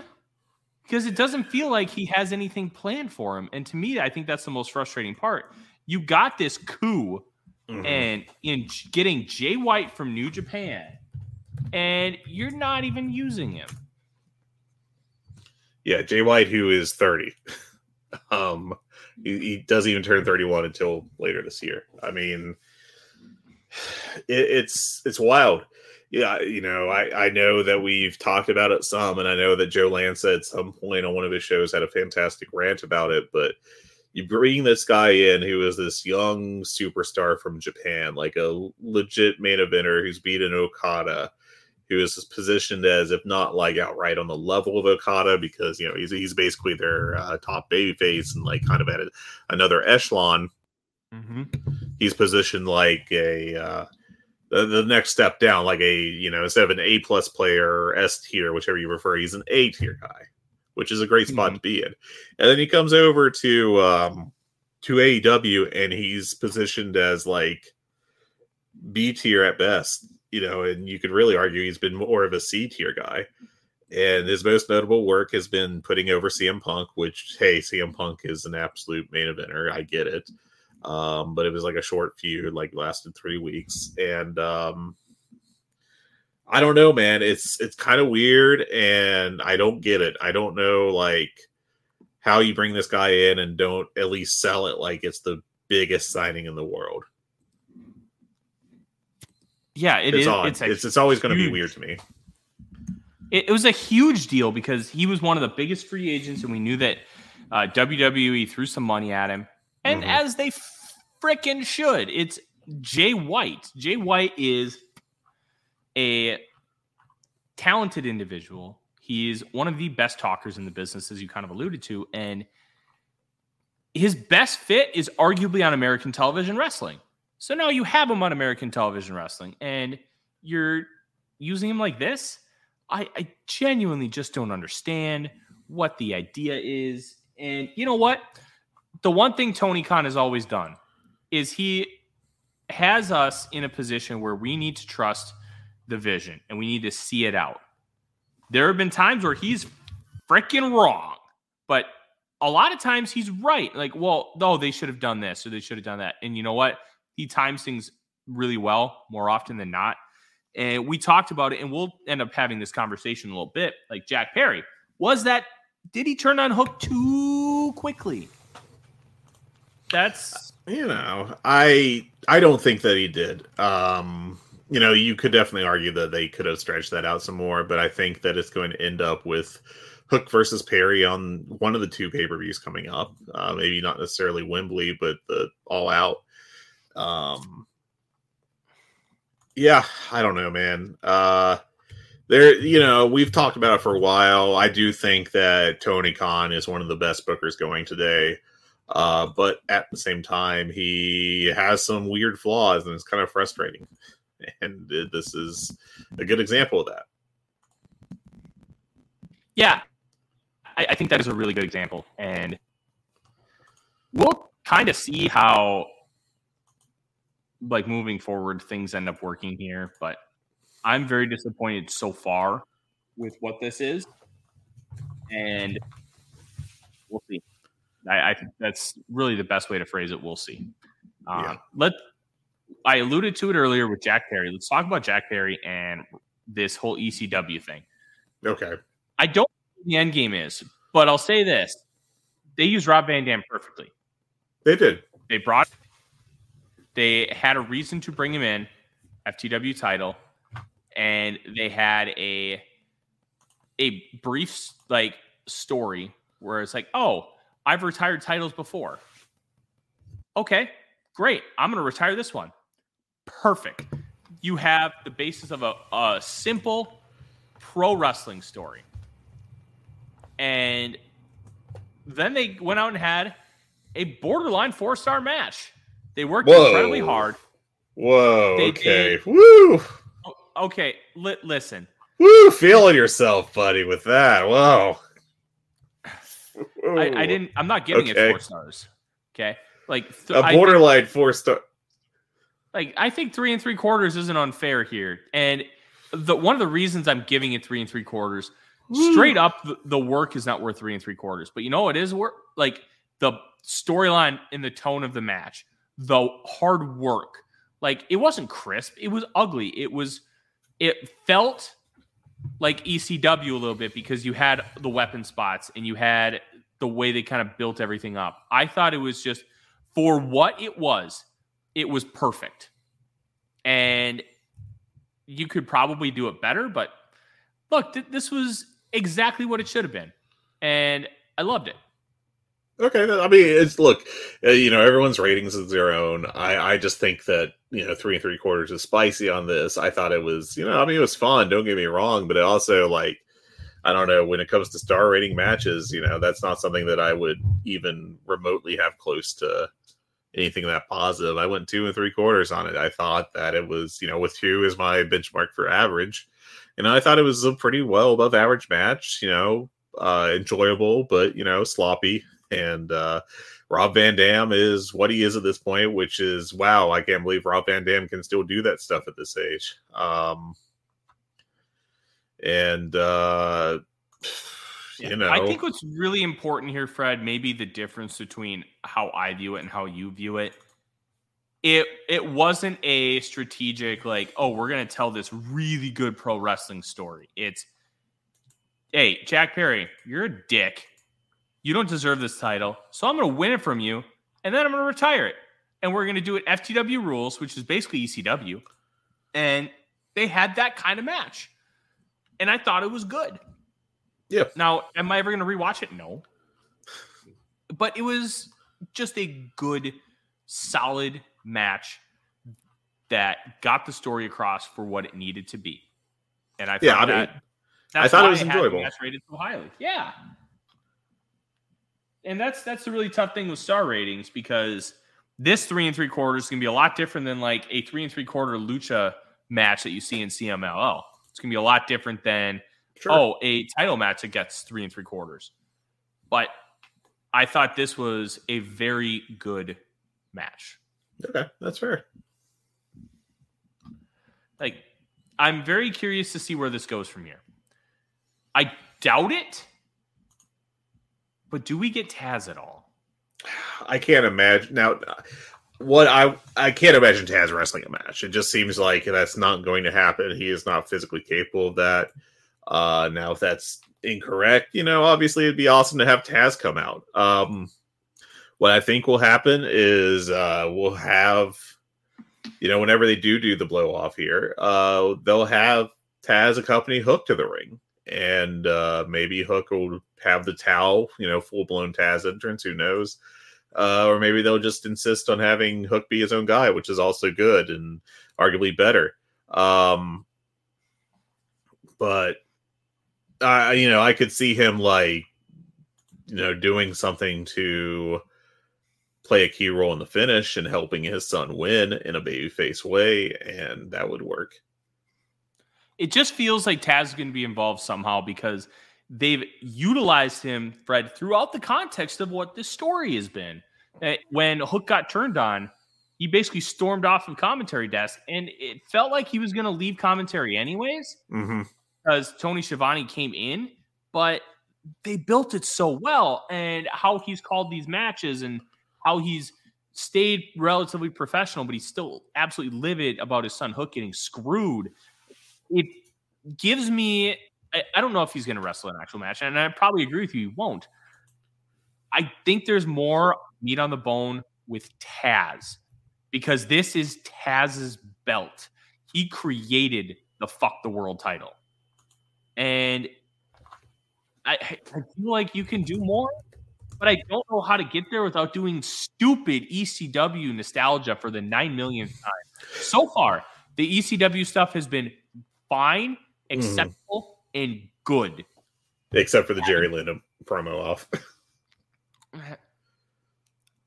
Because it doesn't feel like he has anything planned for him. And to me, I think that's the most frustrating part. You got this coup mm-hmm. and in getting Jay White from New Japan, and you're not even using him. Yeah, Jay White, who is thirty. um, he, he doesn't even turn thirty-one until later this year. I mean, it, it's it's wild. Yeah, you know, I, I know that we've talked about it some, and I know that Joe Lanza at some point on one of his shows had a fantastic rant about it, but you bring this guy in who is this young superstar from Japan, like a legit main eventer who's beaten Okada, who is positioned as, if not like outright on the level of Okada, because, you know, he's he's basically their uh, top babyface and like kind of at a, another echelon. Mm-hmm. He's positioned like a... Uh, the next step down, like a, you know, instead of an A plus player or S tier, whichever you prefer, he's an A tier guy, which is a great spot mm-hmm. to be in. And then he comes over to um, to A E W, and he's positioned as like B tier at best, you know, and you could really argue he's been more of a C tier guy. And his most notable work has been putting over C M Punk, which, hey, C M Punk is an absolute main eventer. I get it. Um, but it was like a short feud, like lasted three weeks. And um, I don't know, man, it's, it's kind of weird, and I don't get it. I don't know like how you bring this guy in and don't at least sell it like it's the biggest signing in the world. Yeah, it it's is. It's, it's, it's always going to be weird to me. It, it was a huge deal because he was one of the biggest free agents, and we knew that uh, W W E threw some money at him. And mm-hmm. as they frickin' should. It's Jay White. Jay White is a talented individual. He's one of the best talkers in the business, as you kind of alluded to. And his best fit is arguably on American television wrestling. So now you have him on American television wrestling, and you're using him like this? I, I genuinely just don't understand what the idea is. And you know what? The one thing Tony Khan has always done is he has us in a position where we need to trust the vision and we need to see it out. There have been times where he's freaking wrong, but a lot of times he's right. Like, well, no, they should have done this or they should have done that. And you know what? He times things really well more often than not. And we talked about it, and we'll end up having this conversation a little bit. Like Jack Perry, was that, did he turn on Hook too quickly? That's, you know, I I don't think that he did. Um, you know, you could definitely argue that they could have stretched that out some more, but I think that it's going to end up with Hook versus Perry on one of the two pay-per-views coming up. Uh, maybe not necessarily Wembley, but the All Out. Um, yeah, I don't know, man. Uh, there, you know, we've talked about it for a while. I do think that Tony Khan is one of the best bookers going today. Uh, but at the same time, he has some weird flaws, and it's kind of frustrating. And this is a good example of that. Yeah, I, I think that is a really good example. And we'll kind of see how, like, moving forward, things end up working here. But I'm very disappointed so far with what this is, and we'll see. I, I think that's really the best way to phrase it. We'll see. Um, yeah. Let I alluded to it earlier with Jack Perry. Let's talk about Jack Perry and this whole E C W thing. Okay. I don't know what the end game is, but I'll say this. They used Rob Van Dam perfectly. They did. They brought They had a reason to bring him in, F T W title, and they had a a brief like story where it's like, oh, I've retired titles before. Okay, great. I'm going to retire this one. Perfect. You have the basis of a, a simple pro wrestling story. And then they went out and had a borderline four-star match. They worked Whoa. incredibly hard. Whoa, they okay. Did, Woo! Okay, li- listen. Woo, feeling yourself, buddy, with that. Wow. I, I didn't, I'm not giving okay. it four stars. Okay. Like, th- a borderline think, four star. Like, I think three and three quarters isn't unfair here. And the one of the reasons I'm giving it three and three quarters, Woo. straight up, the, the work is not worth three and three quarters. But you know, it is worth, like, the storyline and the tone of the match, the hard work. Like, it wasn't crisp. It was ugly. It was, it felt like E C W a little bit because you had the weapon spots and you had the way they kind of built everything up. I thought it was just, for what it was, it was perfect. And you could probably do it better, but look, th- this was exactly what it should have been. And I loved it. Okay, I mean, it's look, you know, everyone's ratings is their own. I, I just think that, you know, three and three quarters is spicy on this. I thought it was, you know, I mean, it was fun. Don't get me wrong, but it also, like, I don't know, when it comes to star rating matches, you know, that's not something that I would even remotely have close to anything that positive. I went two and three quarters on it. I thought that it was, you know, with two is my benchmark for average, and I thought it was a pretty well above average match. You know, uh, enjoyable, but you know, sloppy. And uh, Rob Van Dam is what he is at this point, which is, wow, I can't believe Rob Van Dam can still do that stuff at this age. Um, and, uh, you know. I think what's really important here, Fred, maybe the difference between how I view it and how you view it. It, it wasn't a strategic, like, oh, we're going to tell this really good pro wrestling story. It's, hey, Jack Perry, you're a dick. You don't deserve this title, so I'm going to win it from you, and then I'm going to retire it. And we're going to do it F T W rules, which is basically E C W. And they had that kind of match. And I thought it was good. Yeah. Now, am I ever going to rewatch it? No. But it was just a good, solid match that got the story across for what it needed to be. And I thought, yeah, I mean, that, that's I thought it was enjoyable. That's rated so highly. Yeah. And that's that's the really tough thing with star ratings, because this three and three quarters is going to be a lot different than like a three and three quarter lucha match that you see in C M L L. It's going to be a lot different than, sure. oh, a title match that gets three and three quarters. But I thought this was a very good match. Okay, that's fair. Like, I'm very curious to see where this goes from here. I doubt it. But do we get Taz at all? I can't imagine. Now, what I I can't imagine Taz wrestling a match. It just seems like that's not going to happen. He is not physically capable of that. Uh, now, if that's incorrect, you know, obviously it'd be awesome to have Taz come out. Um, what I think will happen is uh, we'll have, you know, whenever they do do the blow off here, uh, they'll have Taz accompany Hook to the ring. And uh, maybe Hook will have the towel, you know, full-blown Taz entrance, who knows? Uh, or maybe they'll just insist on having Hook be his own guy, which is also good and arguably better. Um, but, uh, you know, I could see him, like, you know, doing something to play a key role in the finish and helping his son win in a babyface way, and that would work. It just feels like Taz is going to be involved somehow because they've utilized him, Fred, throughout the context of what this story has been. When Hook got turned on, he basically stormed off of commentary desk, and it felt like he was going to leave commentary anyways. Mm-hmm. because Tony Schiavone came in, but they built it so well, and how he's called these matches and how he's stayed relatively professional, but he's still absolutely livid about his son Hook getting screwed. It gives me, I, I don't know if he's going to wrestle an actual match, and I probably agree with you, he won't. I think there's more meat on the bone with Taz, because this is Taz's belt. He created the Fuck the World title. And I, I feel like you can do more, but I don't know how to get there without doing stupid E C W nostalgia for the nine millionth time. So far, the E C W stuff has been fine, acceptable, mm. and good. Except for the Jerry Lynn promo off.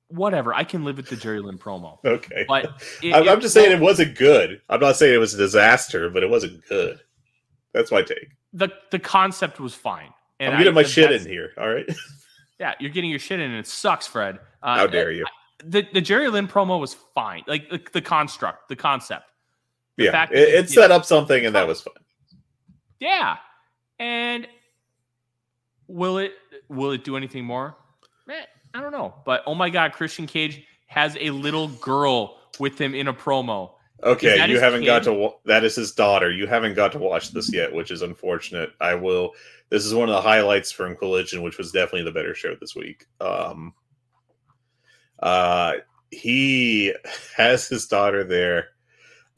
Whatever, I can live with the Jerry Lynn promo. Okay. But it, I'm, it, I'm just saying it wasn't good. I'm not saying it was a disaster, but it wasn't good. That's my take. The the concept was fine. And I'm getting I, my shit in here, all right? Yeah, you're getting your shit in, and it sucks, Fred. Uh, How dare you? I, the, the Jerry Lynn promo was fine. Like, the, the construct, the concept. The yeah, fact it, it set up something, and that was fun. Yeah. And will it will it do anything more? Eh, I don't know. But, oh my God, Christian Cage has a little girl with him in a promo. Okay, you haven't kid? got to... Wa- that is his daughter. You haven't got to watch this yet, which is unfortunate. I will... This is one of the highlights from Collision, which was definitely the better show this week. Um, uh, he has his daughter there.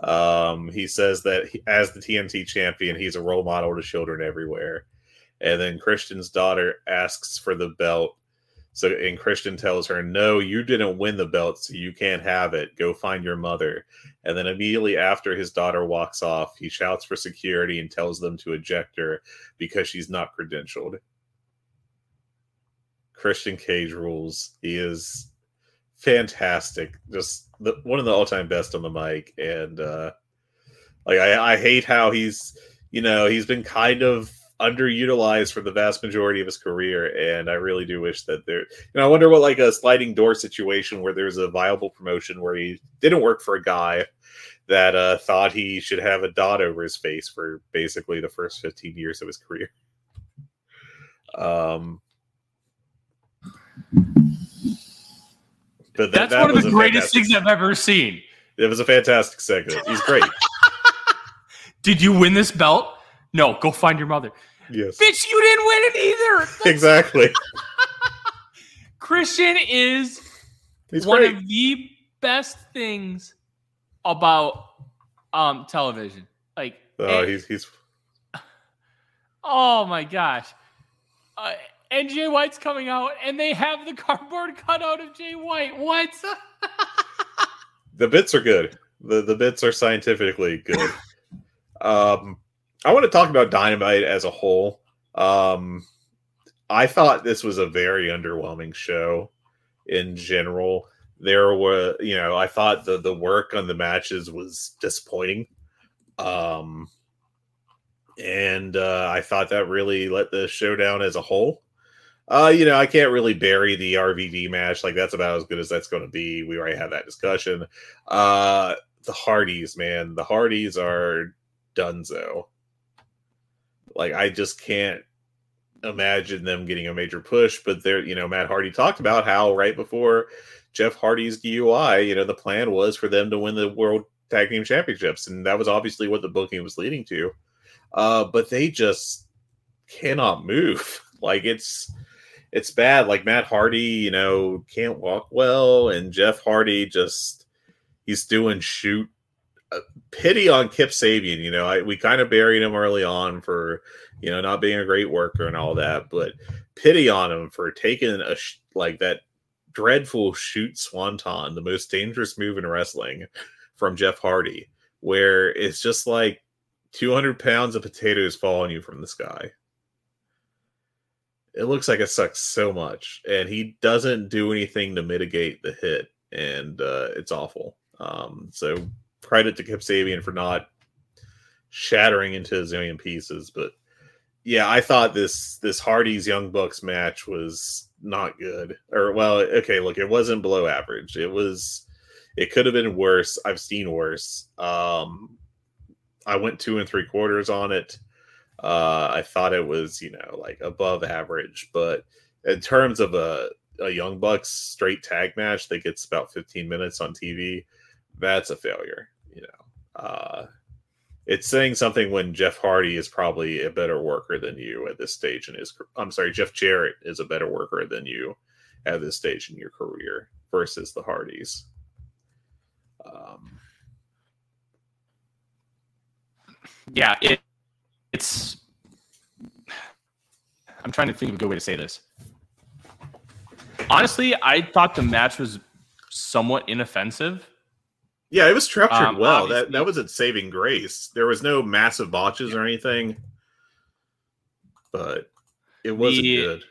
Um, he says that he, as the T N T champion, he's a role model to children everywhere. And then Christian's daughter asks for the belt. So, and Christian tells her, no, you didn't win the belt, so you can't have it. Go find your mother. And then immediately after his daughter walks off, he shouts for security and tells them to eject her because she's not credentialed. Christian Cage rules. He is fantastic. Just the, one of the all-time best on the mic. And uh, like I, I hate how he's, you know, he's been kind of underutilized for the vast majority of his career, and I really do wish that there. And I wonder what like a sliding door situation where there's a viable promotion where he didn't work for a guy that uh, thought he should have a dot over his face for basically the first fifteen years of his career. Um, but that, that's that one of the greatest things I've ever seen. It was a fantastic segment. He's great. Did you win this belt? No, go find your mother. Yes. Bitch, you didn't win it either. That's exactly. Christian is He's one great. of the best things about um, television. Like, oh, and, he's he's. Oh my gosh, uh, and Jay White's coming out, and they have the cardboard cutout of Jay White. What? The bits are good. the The bits are scientifically good. um. I want to talk about Dynamite as a whole. Um, I thought this was a very underwhelming show in general. There were, you know, I thought the, the work on the matches was disappointing. Um, and uh, I thought that really let the show down as a whole. Uh, you know, I can't really bury the R V D match. Like, that's about as good as that's going to be. We already had that discussion. Uh, the Hardys, man. The Hardys are donezo. Like, I just can't imagine them getting a major push, but they're, you know, Matt Hardy talked about how right before Jeff Hardy's D U I, you know, the plan was for them to win the World Tag Team Championships, and that was obviously what the booking was leading to. Uh, but they just cannot move. Like, it's it's bad. Like, Matt Hardy, you know, can't walk well, and Jeff Hardy just, he's doing shoot. Pity on Kip Sabian, you know. I, we kind of buried him early on for, you know, not being a great worker and all that, but pity on him for taking a sh- like that dreadful shoot swanton, the most dangerous move in wrestling, from Jeff Hardy, where it's just like two hundred pounds of potatoes fall on you from the sky. It looks like it sucks so much, and he doesn't do anything to mitigate the hit, and uh, it's awful. Um, so. Credit to Kip Sabian for not shattering into a zillion pieces. But yeah, I thought this this Hardy's Young Bucks match was not good. Or, well, okay, look, it wasn't below average. It was, it could have been worse. I've seen worse. Um, I went two and three quarters on it. Uh, I thought it was, you know, like above average, but in terms of a, a Young Bucks straight tag match that gets about fifteen minutes on T V, that's a failure. You know, uh, it's saying something when Jeff Hardy is probably a better worker than you at this stage in his. I'm sorry, Jeff Jarrett is a better worker than you at this stage in your career versus the Hardys. Um, yeah, it, it's. I'm trying to think of a good way to say this. Honestly, I thought the match was somewhat inoffensive. Yeah, it was structured um, well. Obviously. That that was its saving grace. There was no massive botches yeah. or anything, but it wasn't the, good.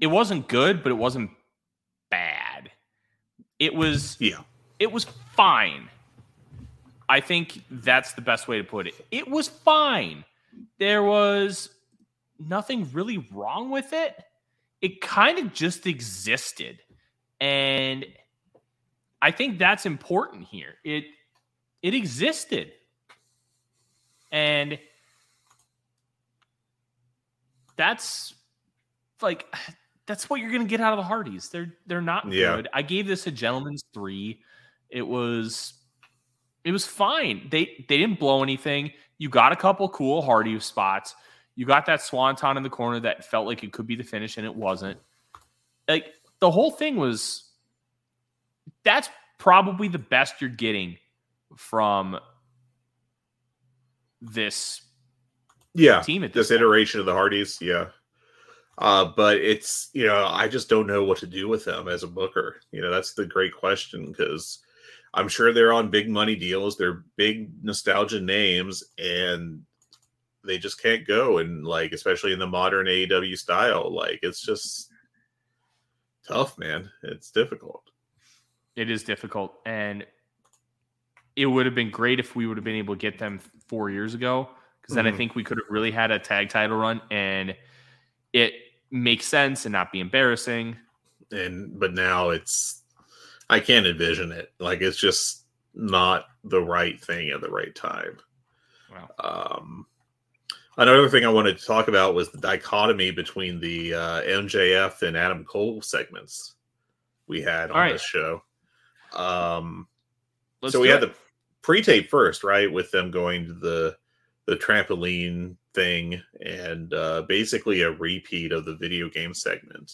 It wasn't good, but it wasn't bad. It was yeah. It was fine. I think that's the best way to put it. It was fine. There was nothing really wrong with it. It kind of just existed. And I think that's important here. It it existed. And that's like that's what you're going to get out of the Hardys. They're they're not yeah. good. I gave this a gentleman's three. It was it was fine. They they didn't blow anything. You got a couple cool Hardy spots. You got that swanton in the corner that felt like it could be the finish, and it wasn't. Like, the whole thing was... That's probably the best you're getting from this yeah, team at this, this iteration of the Hardys, yeah. Uh, but it's, you know, I just don't know what to do with them as a booker. You know, that's the great question, because I'm sure they're on big money deals. They're big nostalgia names, and... they just can't go, and like especially in the modern A E W style, like it's just tough, man. It's difficult. It is difficult, and it would have been great if we would have been able to get them four years ago, because then mm-hmm. I think we could have really had a tag title run, and it makes sense and not be embarrassing. And but now it's, I can't envision it. Like it's just not the right thing at the right time. Wow. Um. Another thing I wanted to talk about was the dichotomy between the uh, M J F and Adam Cole segments we had on right. this show. Um, so we had it. the pre-tape first, right, with them going to the the trampoline thing and uh, basically a repeat of the video game segment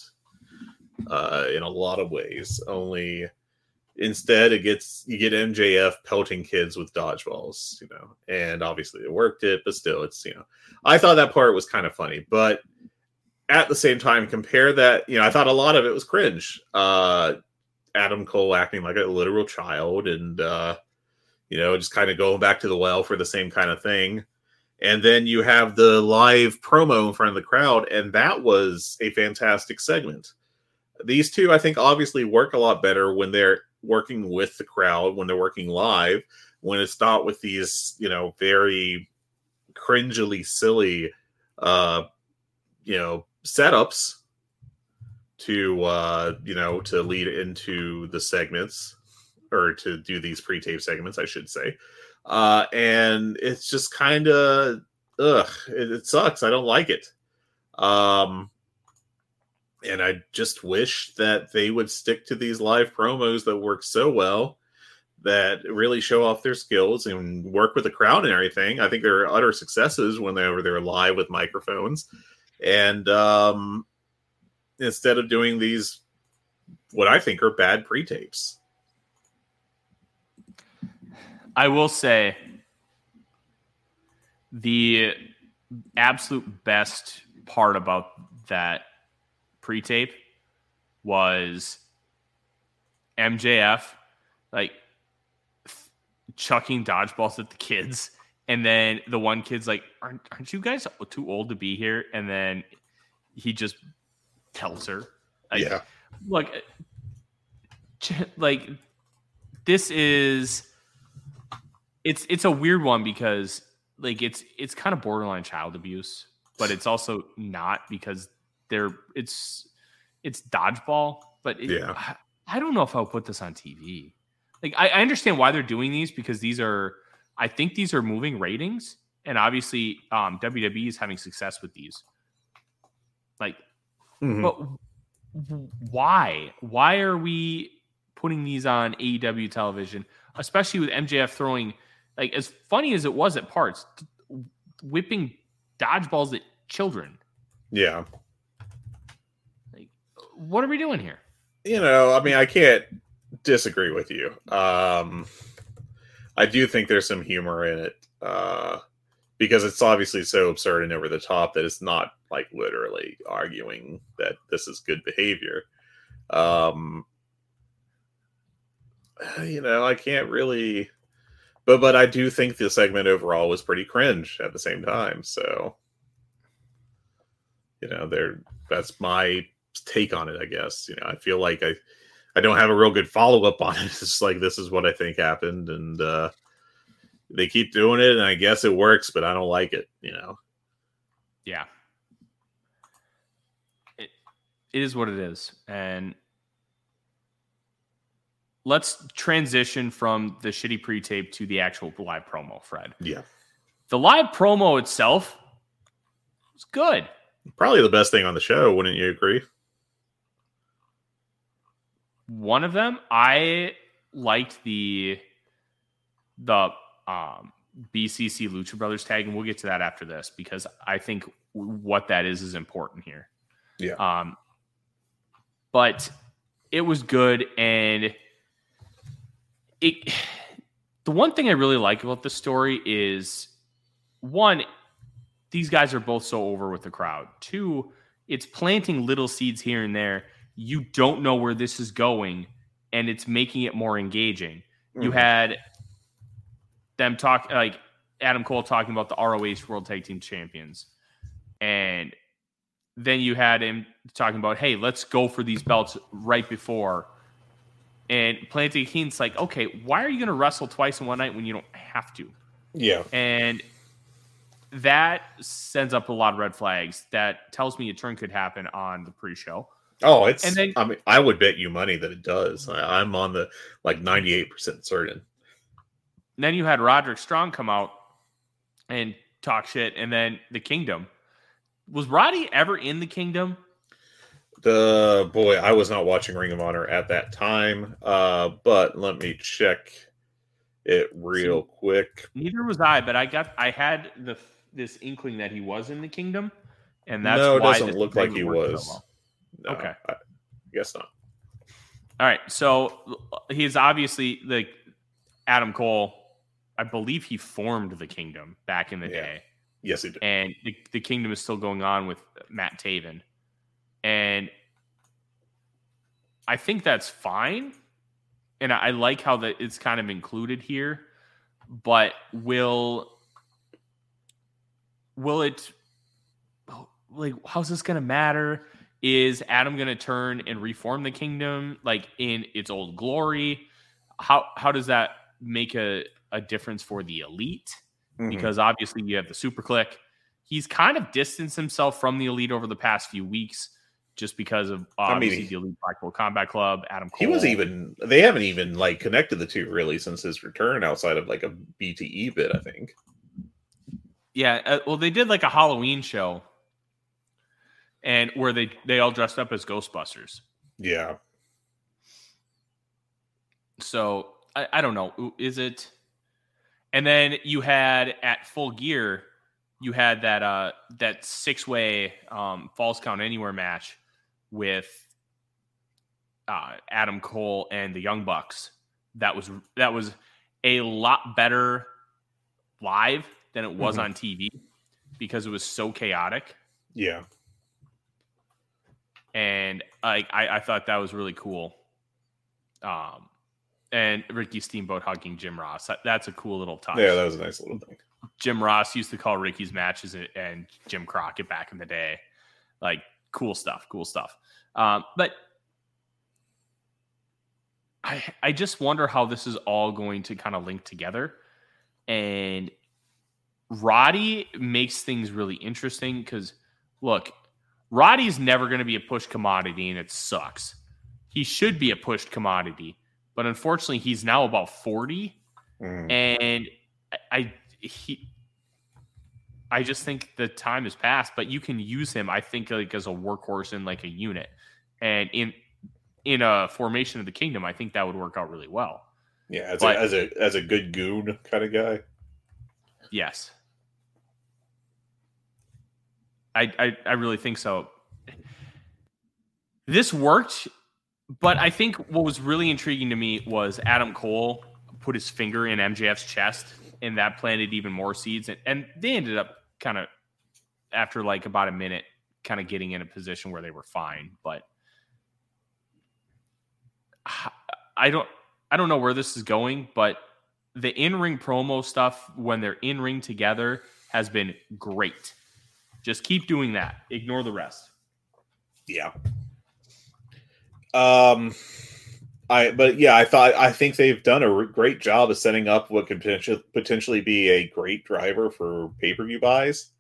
uh, in a lot of ways. Only instead, it gets you get M J F pelting kids with dodgeballs, you know, and obviously it worked it, but still, it's you know, I thought that part was kind of funny, but at the same time, compare that, you know, I thought a lot of it was cringe. Uh, Adam Cole acting like a literal child, and uh, you know, just kind of going back to the well for the same kind of thing, and then you have the live promo in front of the crowd, and that was a fantastic segment. These two, I think, obviously work a lot better when they're working with the crowd, when they're working live, when it's not with these, you know, very cringily silly, uh, you know, setups to, uh, you know, to lead into the segments, or to do these pre-tape segments, I should say. Uh, and it's just kind of, ugh, it, it sucks. I don't like it. Um, And I just wish that they would stick to these live promos that work so well, that really show off their skills and work with the crowd and everything. I think they are utter successes when they were, they were live with microphones. And um, instead of doing these, what I think are bad pre-tapes. I will say the absolute best part about that pre-tape was M J F like f- chucking dodgeballs at the kids, and then the one kid's like, aren't, aren't you guys too old to be here? And then he just tells her like, yeah look like this is it's it's a weird one, because like it's it's kind of borderline child abuse, but it's also not, because They're it's it's dodgeball, but it, yeah. I, I don't know if I'll put this on T V. Like I, I understand why they're doing these, because these are I think these are moving ratings, And obviously, um, W W E is having success with these. Like, mm-hmm. but why? Why are we putting these on A E W television, especially with M J F throwing, like, as funny as it was at parts, whipping dodgeballs at children? Yeah. Like, what are we doing here? You know, I mean, I can't disagree with you. Um, I do think there's some humor in it. Uh, because it's obviously so absurd and over the top that it's not like literally arguing that this is good behavior. Um, you know, I can't really, but, but I do think the segment overall was pretty cringe at the same time. So, you know, there, that's my take on it, I guess. You know, I feel like I, I don't have a real good follow-up on it. It's just like, this is what I think happened. And, uh, they keep doing it, and I guess it works, but I don't like it, you know? Yeah. It, it is what it is. And let's transition from the shitty pre-tape to the actual live promo, Fred. Yeah. The live promo itself was good. Probably the best thing on the show, wouldn't you agree? One of them, I liked the... the Um, B C C Lucha Brothers tag, and we'll get to that after this because I think what that is is important here. Yeah. Um, but it was good, and it. The one thing I really like about this story is one, these guys are both so over with the crowd. Two, it's planting little seeds here and there. You don't know where this is going, and it's making it more engaging. Mm-hmm. You had. Them talk like Adam Cole talking about the R O H World Tag Team Champions. And then you had him talking about, hey, let's go for these belts right before. And planting hints like, okay, why are you going to wrestle twice in one night when you don't have to? Yeah. And that sends up a lot of red flags. That tells me a turn could happen on the pre-show. Oh, it's, and then, I mean, I would bet you money that it does. I, I'm on the like ninety-eight percent certain. And then you had Roderick Strong come out and talk shit, and then the Kingdom. Was Roddy ever in the Kingdom? The boy, I was not watching Ring of Honor at that time, uh, but let me check it real See, quick. Neither was I, but I got I had the this inkling that he was in the Kingdom, and that's no, it why doesn't look like he was. So well. No, okay, I guess not. All right, so he's obviously the Adam Cole. I believe he formed the Kingdom back in the yeah. day. Yes, he did. And the, the Kingdom is still going on with Matt Taven. And I think that's fine. And I, I like how that it's kind of included here. But will will it, like, how's this going to matter? Is Adam going to turn and reform the Kingdom, like, in its old glory? How how does that make a, a difference for the Elite? Mm-hmm. Because obviously you have the Super Click. He's kind of distanced himself from the Elite over the past few weeks just because of obviously I mean, the Elite Blackpool Combat Club, Adam Cole. He was even, they haven't even like connected the two really since his return outside of like a B T E bit, I think. Yeah. Uh, well, they did like a Halloween show and where they, they all dressed up as Ghostbusters. Yeah. So I, I don't know. Is it? And then you had at Full Gear, you had that uh, that six way um, Falls Count Anywhere match with uh, Adam Cole and the Young Bucks. That was that was a lot better live than it was mm-hmm. on T V because it was so chaotic. Yeah. And I I, I thought that was really cool. Um. And Ricky Steamboat hugging Jim Ross. That's a cool little touch. Yeah, that was a nice little thing. Jim Ross used to call Ricky's matches and Jim Crockett back in the day. Like, cool stuff, cool stuff. Um, but I I just wonder how this is all going to kind of link together. And Roddy makes things really interesting because, look, Roddy's never going to be a push commodity, and it sucks. He should be a pushed commodity. But unfortunately, he's now about forty, mm. and I, I he I just think the time has passed, but you can use him, I think, like as a workhorse in like a unit. And in in a formation of the Kingdom, I think that would work out really well. Yeah, as, but, a, as a as a good goon kind of guy. Yes. I, I, I really think so. This worked, but I think what was really intriguing to me was Adam Cole put his finger in M J F's chest, and that planted even more seeds. And, and they ended up kind of, after like about a minute, kind of getting in a position where they were fine. But I don't, I don't know where this is going, but the in-ring promo stuff when they're in-ring together has been great. Just keep doing that. Ignore the rest. Yeah. Um, I but yeah, I thought I think they've done a great job of setting up what could potentially be a great driver for pay-per-view buys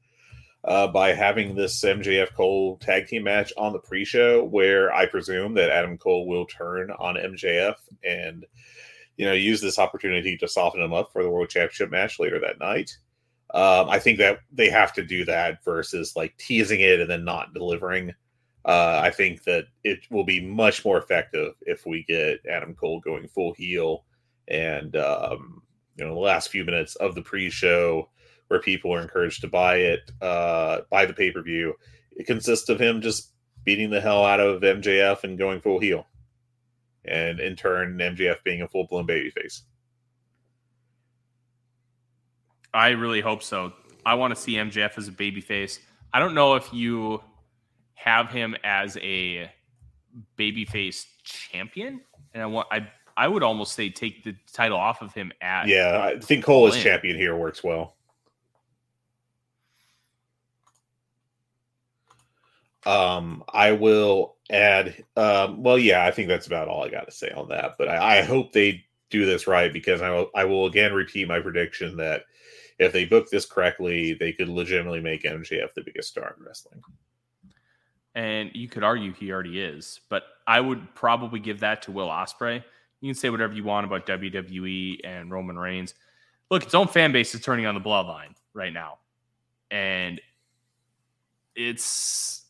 uh, by having this M J F Cole tag team match on the pre-show, where I presume that Adam Cole will turn on M J F and, you know, use this opportunity to soften him up for the World Championship match later that night. Um, I think that they have to do that versus like teasing it and then not delivering. Uh, I think that it will be much more effective if we get Adam Cole going full heel and, um, you know, the last few minutes of the pre-show where people are encouraged to buy it, uh, buy the pay-per-view. It consists of him just beating the hell out of M J F and going full heel. And in turn, M J F being a full-blown babyface. I really hope so. I want to see M J F as a babyface. I don't know if you... have him as a babyface champion, and I want I I would almost say take the title off of him at yeah. I think Cole as champion here works well. Um, I will add. Um, well, yeah, I think that's about all I got to say on that. But I, I hope they do this right, because I will, I will again repeat my prediction that if they book this correctly, they could legitimately make M J F the biggest star in wrestling. And you could argue he already is, but I would probably give that to Will Ospreay. You can say whatever you want about W W E and Roman Reigns. Look, its own fan base is turning on the Bloodline right now. And it's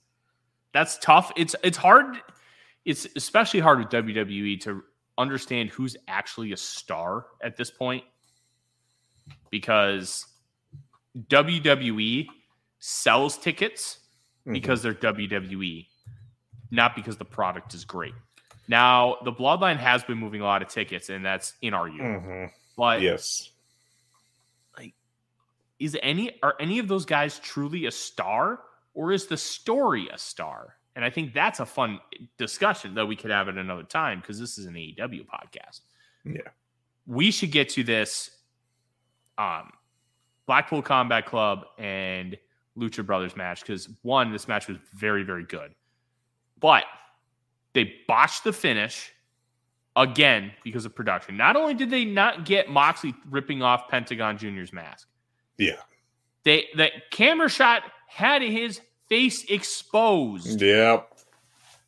that's tough. It's it's hard. It's especially hard with W W E to understand who's actually a star at this point, because W W E sells tickets because they're W W E, not because the product is great. Now, the Bloodline has been moving a lot of tickets, and that's inarguable. Mm-hmm. But yes, like, is any are any of those guys truly a star, or is the story a star? And I think that's a fun discussion that we could have at another time, because this is an A E W podcast. Yeah, we should get to this. Um, Blackpool Combat Club and Lucha Brothers match, because one, this match was very, very good, but they botched the finish again because of production. Not only did they not get Moxley ripping off Pentagon Junior's mask, yeah, they that camera shot had his face exposed. Yeah,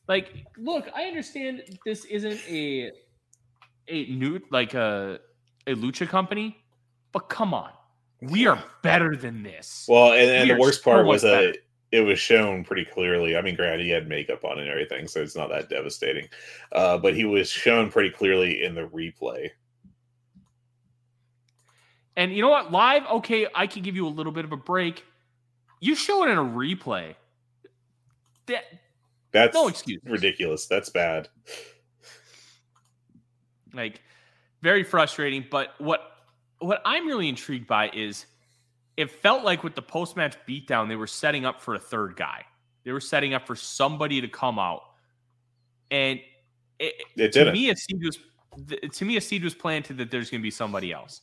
like, look, I understand this isn't a a new like a a lucha company, but come on. We are better than this. Well, and, and the worst part was that it, it was shown pretty clearly. I mean, granted, he had makeup on and everything, so it's not that devastating. Uh, but he was shown pretty clearly in the replay. And you know what? Live, okay, I can give you a little bit of a break. You show it in a replay. That, That's no excuse. Ridiculous. That's bad. Like, very frustrating, but what... What I'm really intrigued by is it felt like with the post-match beatdown, they were setting up for a third guy. They were setting up for somebody to come out. And it, it to, me, it seemed was, to me, a seed was planted that there's going to be somebody else.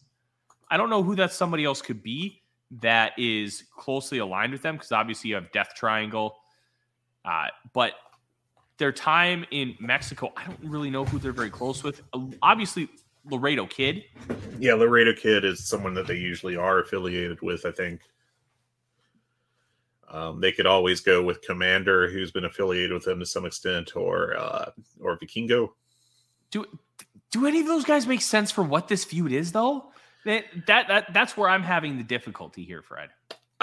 I don't know who that somebody else could be that is closely aligned with them, because obviously you have Death Triangle. Uh, but their time in Mexico, I don't really know who they're very close with. Obviously... Laredo Kid. Yeah, Laredo Kid is someone that they usually are affiliated with, I think. Um, they could always go with Commander, who's been affiliated with them to some extent, or uh, or Vikingo. Do do any of those guys make sense for what this feud is, though? That, that that That's where I'm having the difficulty here, Fred.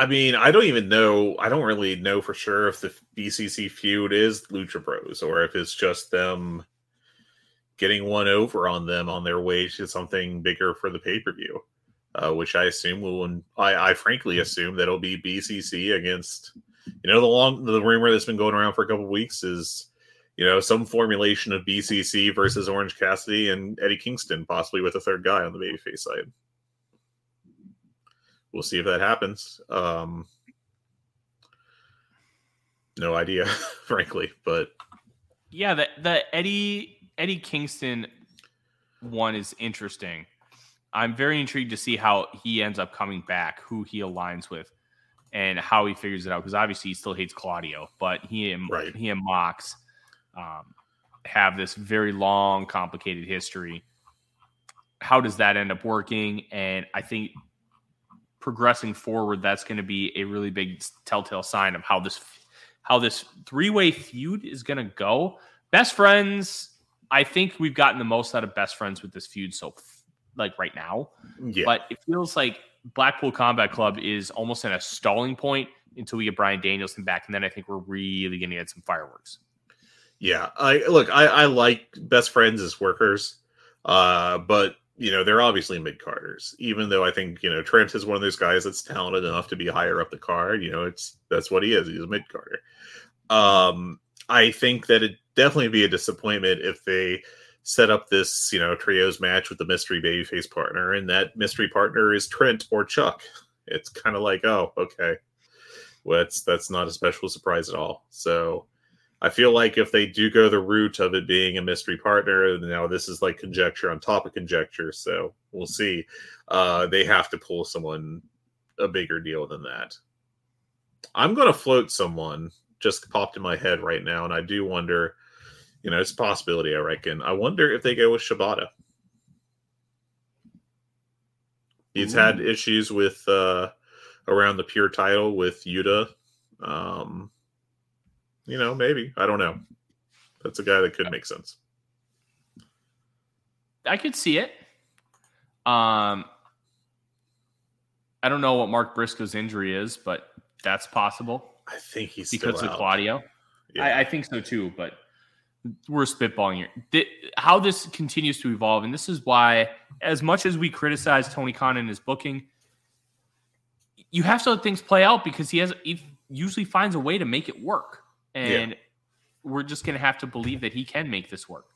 I mean, I don't even know. I don't really know for sure if the B C C feud is Lucha Bros or if it's just them getting one over on them on their way to something bigger for the pay-per-view, uh, which I assume will, I, I frankly assume that'll be B C C against, you know, the long, the rumor that's been going around for a couple of weeks is, you know, some formulation of B C C versus Orange Cassidy and Eddie Kingston, possibly with a third guy on the babyface side. We'll see if that happens. Um, no idea, frankly, but yeah, the the Eddie Eddie Kingston one is interesting. I'm very intrigued to see how he ends up coming back, who he aligns with, and how he figures it out. Because obviously, he still hates Claudio, but he and right. he and Mox um, have this very long, complicated history. How does that end up working? And I think, progressing forward, that's going to be a really big telltale sign of how this how this three-way feud is going to go. Best friends, I think we've gotten the most out of best friends with this feud, so like right now. Yeah. But it feels like Blackpool Combat Club is almost in a stalling point until we get Bryan Danielson back, and then I think we're really going to get some fireworks. Yeah, I look, I, I like best friends as workers, uh, but you know, they're obviously mid-carders, even though I think, you know, Trent is one of those guys that's talented enough to be higher up the card. You know, it's that's what he is. He's a mid-carder. Um, I think that it'd definitely be a disappointment if they set up this, you know, trios match with the mystery babyface partner, and that mystery partner is Trent or Chuck. It's kind of like, oh, okay. Well, it's, that's not a special surprise at all. So I feel like if they do go the route of it being a mystery partner, now this is like conjecture on top of conjecture, so we'll see. Uh, they have to pull someone a bigger deal than that. I'm going to float someone, just popped in my head right now, and I do wonder, you know, it's a possibility, I reckon. I wonder if they go with Shibata. He's Ooh. had issues with, uh, around the pure title with Yuta. Um... You know, maybe. I don't know. That's a guy that could make sense. I could see it. Um, I don't know what Mark Briscoe's injury is, but that's possible. I think he's because still out. of Claudio. Yeah. I, I think so too, but we're spitballing here. Th- how this continues to evolve, and this is why, as much as we criticize Tony Khan and his booking, you have to let things play out because he has he usually finds a way to make it work. And yeah. we're just going to have to believe that he can make this work.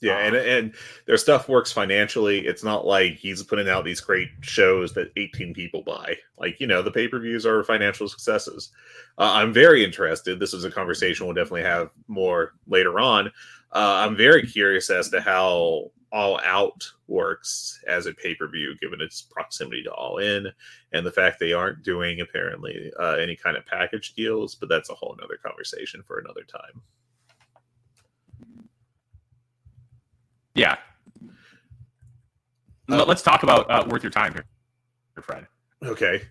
Yeah, um, and and their stuff works financially. It's not like he's putting out these great shows that eighteen people buy. Like, you know, the pay-per-views are financial successes. Uh, I'm very interested. This is a conversation we'll definitely have more later on. Uh, I'm very curious as to how All Out works as a pay-per-view, given its proximity to All In, and the fact they aren't doing, apparently, uh, any kind of package deals, but that's a whole nother conversation for another time. Yeah. Uh, Let's talk about uh, Worth Your Time here, Fred. Okay.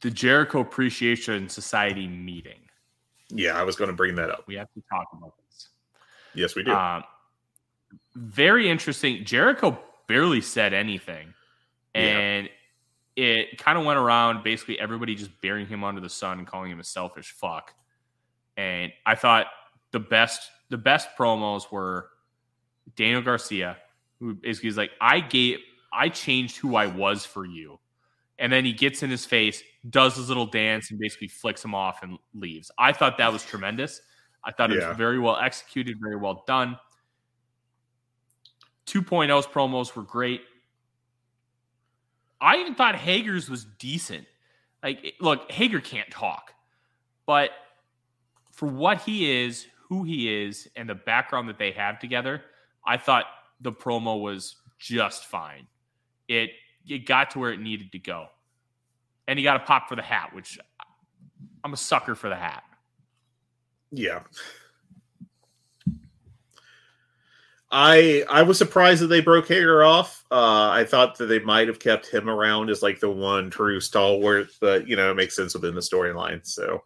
The Jericho Appreciation Society meeting. Yeah, I was going to bring that up. We have to talk about this. Yes, we do. Um, Very interesting. Jericho barely said anything, and yeah. it kind of went around basically everybody just burying him under the sun and calling him a selfish fuck. And I thought the best the best promos were Daniel Garcia, who basically is like, I gave I changed who I was for you. And then he gets in his face, does his little dance, and basically flicks him off and leaves. I thought that was tremendous. I thought yeah. it was very well executed, very well done. two point oh's promos were great. I even thought Hager's was decent. Like, look, Hager can't talk, but for what he is, who he is, and the background that they have together, I thought the promo was just fine. It it got to where it needed to go, and he got a pop for the hat, which I'm a sucker for the hat. Yeah. I I was surprised that they broke Hager off. Uh, I thought that they might have kept him around as like the one true stalwart, but you know, it makes sense within the storyline. So,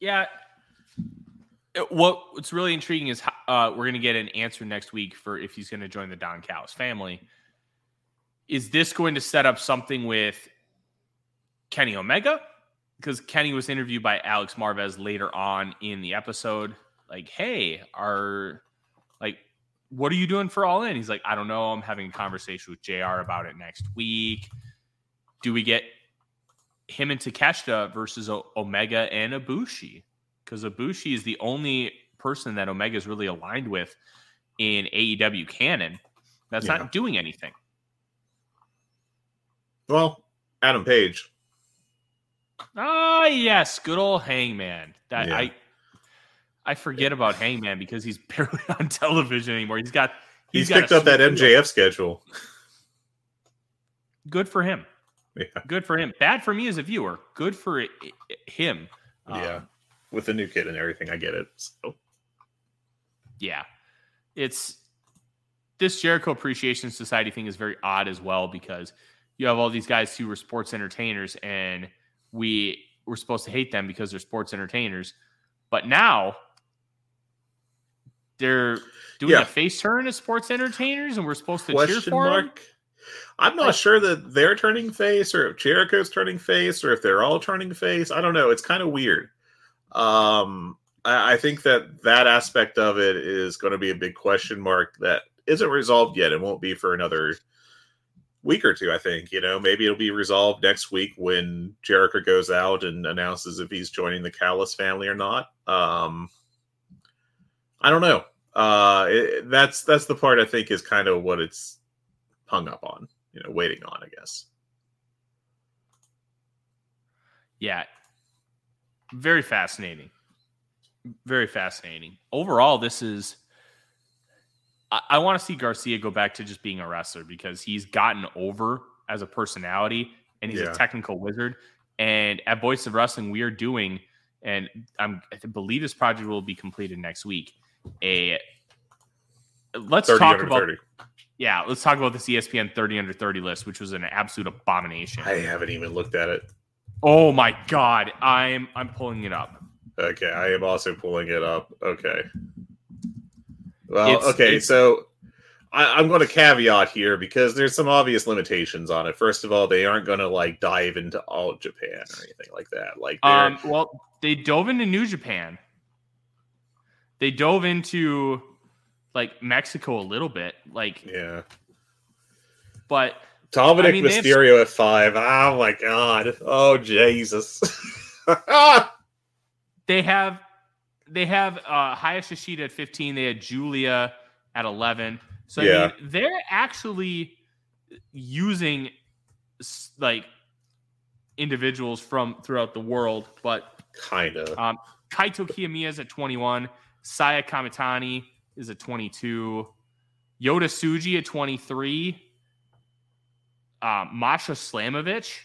yeah. It, what what's really intriguing is how, uh, we're going to get an answer next week for if he's going to join the Don Callis family. is this going to set up something with Kenny Omega? Because Kenny was interviewed by Alex Marvez later on in the episode. Like, hey, are like, what are you doing for All In? He's like, I don't know. I'm having a conversation with J R about it next week. Do we get him and Takeshita versus o- Omega and Ibushi? Because Ibushi is the only person that Omega is really aligned with in A E W canon. That's yeah. not doing anything. Well, Adam Page. Ah, yes. Good old Hangman. That yeah. I I forget about Hangman because he's barely on television anymore. He's got he's, he's got picked up that M J F schedule. Good for him. Yeah. Good for him. Bad for me as a viewer. Good for it, it, him. Yeah. Um, With the new kid and everything, I get it. So, yeah. It's this Jericho Appreciation Society thing is very odd as well, because you have all these guys who were sports entertainers and we were supposed to hate them because they're sports entertainers. But now they're doing yeah. a face turn as sports entertainers and we're supposed to Question cheer for mark. them. I'm not sure that they're turning face or if Jericho's turning face or if they're all turning face. I don't know. It's kind of weird. Um, I, I think that that aspect of it is going to be a big question mark that isn't resolved yet. It won't be for another week or two, I think. You know, maybe it'll be resolved next week when Jericho goes out and announces if he's joining the Callis family or not. Um, I don't know. Uh, it, that's that's the part I think is kind of what it's hung up on, you know, waiting on, I guess. Yeah. Very fascinating. Very fascinating. Overall, this is... I, I want to see Garcia go back to just being a wrestler because he's gotten over as a personality and he's yeah. a technical wizard. And at Voice of Wrestling, we are doing, and I'm, I believe this project will be completed next week, a... Let's talk about... Yeah, let's talk about this E S P N thirty under thirty list, which was an absolute abomination. I haven't even looked at it. Oh my god, I'm I'm pulling it up. Okay, I am also pulling it up. Okay. Well, it's, okay, it's, so I, I'm going to caveat here because there's some obvious limitations on it. First of all, they aren't going to like dive into all Japan or anything like that. Like, um, well, they dove into New Japan. They dove into. Like Mexico a little bit, like yeah, but Dominic I mean, Mysterio have... at five. Oh my god! Oh Jesus! They have they have uh, Hayashi Shida at fifteen. They had Julia at eleven. So I yeah. mean, they're actually using like individuals from throughout the world, but kind of. Um, Kaito Kiyomiya is at twenty-one. Saya Kamitani is at twenty-two, Yoda Suji at twenty-three, uh, Masha Slamovich.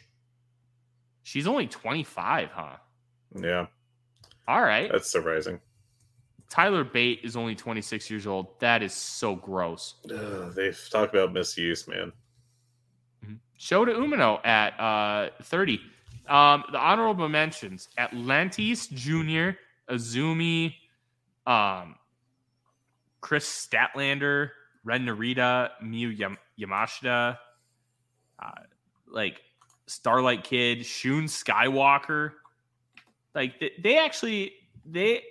She's only twenty-five, huh? Yeah. All right. That's surprising. Tyler Bate is only twenty-six years old. That is so gross. Ugh, they've talked about misuse, man. Mm-hmm. Shota Umino at uh, thirty. Um, the honorable mentions: Atlantis Junior, Azumi, um, Chris Statlander, Ren Narita, Miyu Yam- Yamashita, uh, like Starlight Kid, Shun Skywalker. Like they, they actually, they.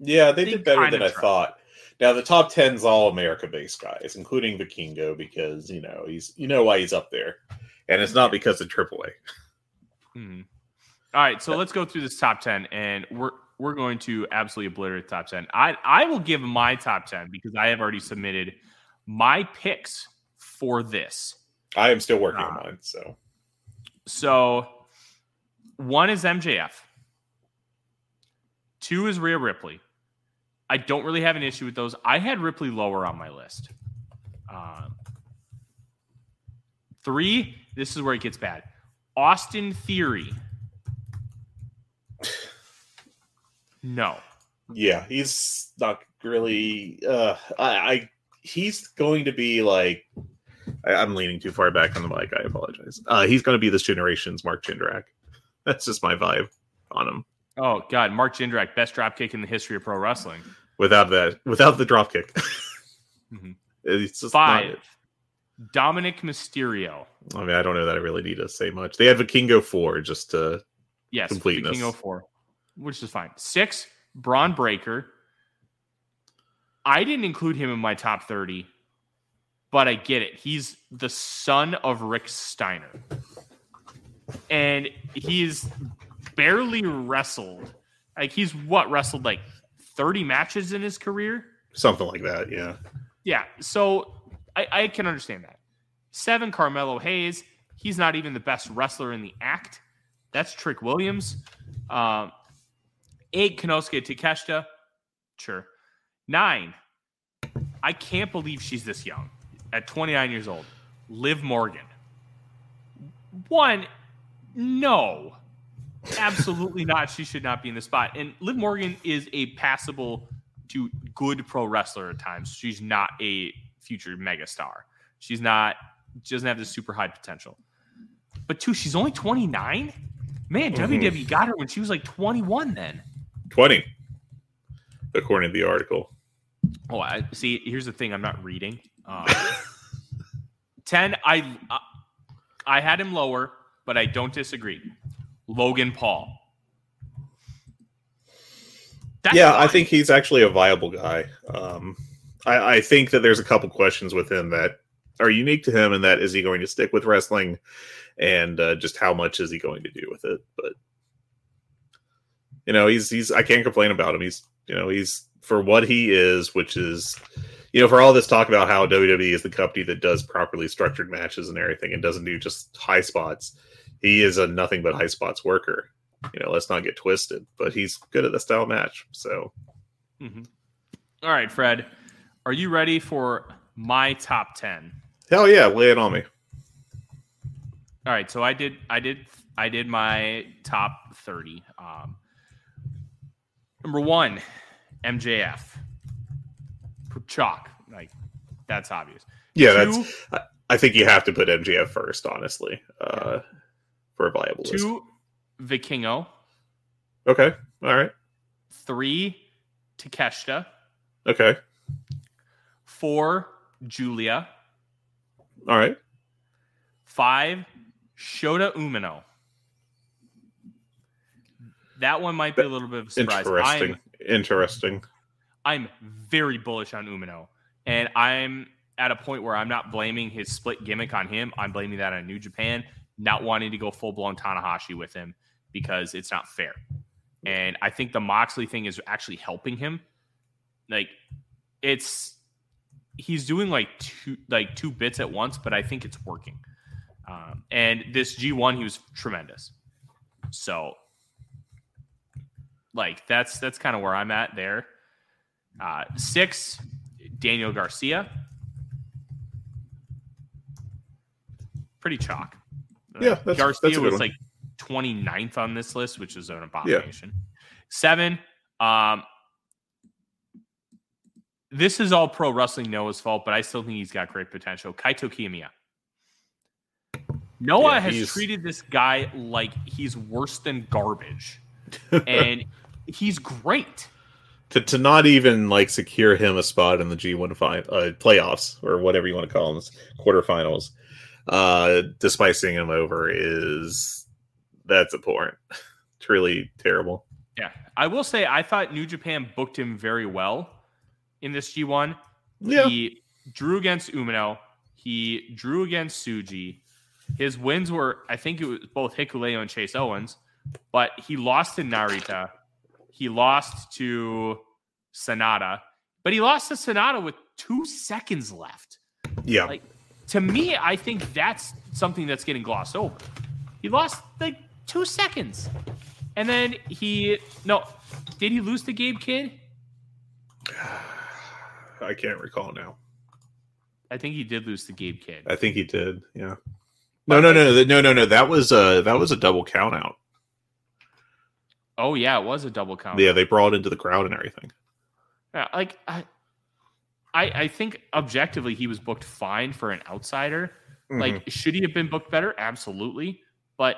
Yeah, they, they did better than tried. I thought. Now the top ten's all America-based guys, including Vikingo, because you know he's you know why he's up there, and it's not because of triple A. Hmm. All right, so let's go through this top ten, and we're. We're going to absolutely obliterate the top ten. I, I will give my top ten because I have already submitted my picks for this. I am still working uh, on mine. So so one is M J F. Two is Rhea Ripley. I don't really have an issue with those. I had Ripley lower on my list. Uh, three, this is where it gets bad. Austin Theory. No. Yeah, he's not really. Uh, I, I he's going to be like. I, I'm leaning too far back on the mic. I apologize. Uh, he's going to be this generation's Mark Jindrak. That's just my vibe on him. Oh God, Mark Jindrak, best dropkick in the history of pro wrestling. Without that, without the dropkick, mm-hmm. It's just five. Not it. Dominic Mysterio. I mean, I don't know that I really need to say much. They had Vikingo four just to yes, completeness. Vikingo four, which is fine. Six, Braun Breaker. I didn't include him in my top thirty, but I get it. He's the son of Rick Steiner. And he's barely wrestled. Like, he's what, wrestled like thirty matches in his career? Something like that, yeah. Yeah, so I, I can understand that. Seven, Carmelo Hayes. He's not even the best wrestler in the act. That's Trick Williams. Um, eight, Konosuke Takeshita. Sure. Nine, I can't believe she's this young. At twenty-nine years old, Liv Morgan. One, no. Absolutely not. She should not be in the spot. And Liv Morgan is a passable to good pro wrestler at times. She's not a future megastar. She's not, she doesn't have the super high potential. But two, she's only twenty-nine? Man, mm-hmm. W W E got her when she was like twenty-one then. twenty, according to the article. Oh, I see. Here's the thing I'm not reading. Um, ten, I, I I had him lower, but I don't disagree. Logan Paul. That's yeah, fine. I think he's actually a viable guy. Um, I, I think that there's a couple questions with him that are unique to him, and that is he going to stick with wrestling, and uh, just how much is he going to do with it? But you know, he's he's I can't complain about him. He's you know he's for what he is, which is. You know, for all this talk about how W W E is the company that does properly structured matches and everything and doesn't do just high spots, he is a nothing but high spots worker. You know, let's not get twisted, but he's good at the style match. So, mm-hmm. All right, Fred, are you ready for my top ten? Hell yeah, lay it on me. All right, so I did, I did, I did my top thirty. Um, number one, M J F. Chalk, like that's obvious. Yeah, two, that's. I think you have to put M J F first, honestly, uh, for a viable list. Two, Vikingo. Okay, all right. Three, Takeshita. Okay. Four, Julia. All right. Five, Shota Umino. That one might be a little bit of a surprise. Interesting. I'm, Interesting. I'm very bullish on Umino, and I'm at a point where I'm not blaming his split gimmick on him. I'm blaming that on New Japan, not wanting to go full-blown Tanahashi with him because it's not fair. And I think the Moxley thing is actually helping him. Like, it's he's doing like two like two bits at once, but I think it's working. Um, and this G one, he was tremendous. So, like, that's that's kind of where I'm at there. Uh, six, Daniel Garcia. Pretty chalk. Uh, yeah, that's, Garcia that's a good was one. Like twenty-ninth on this list, which is an abomination. Yeah. Seven, um, this is all pro wrestling Noah's fault, but I still think he's got great potential. Kaito Kiyomiya. Noah yeah, has he's... treated this guy like he's worse than garbage, and he's great. To to not even like secure him a spot in the G one fi- uh, playoffs or whatever you want to call them, quarterfinals, uh, despite seeing him over is that's abhorrent. It's really terrible. Yeah, I will say I thought New Japan booked him very well in this G one. Yeah. He drew against Umino. He drew against Tsuji. His wins were, I think it was both Hikuleo and Chase Owens, but he lost to Narita. He lost to Sanada, but he lost to Sanada with two seconds left. Yeah. Like, to me, I think that's something that's getting glossed over. He lost like two seconds. And then he, no, did he lose to Gabe Kidd? I can't recall now. I think he did lose to Gabe Kidd. I think he did. Yeah. No, no, no, no, no, no, no. That was a, that was a double count out. Oh, yeah, it was a double count. Yeah, they brought into the crowd and everything. Yeah, like, I I, I think objectively he was booked fine for an outsider. Mm-hmm. Like, should he have been booked better? Absolutely. But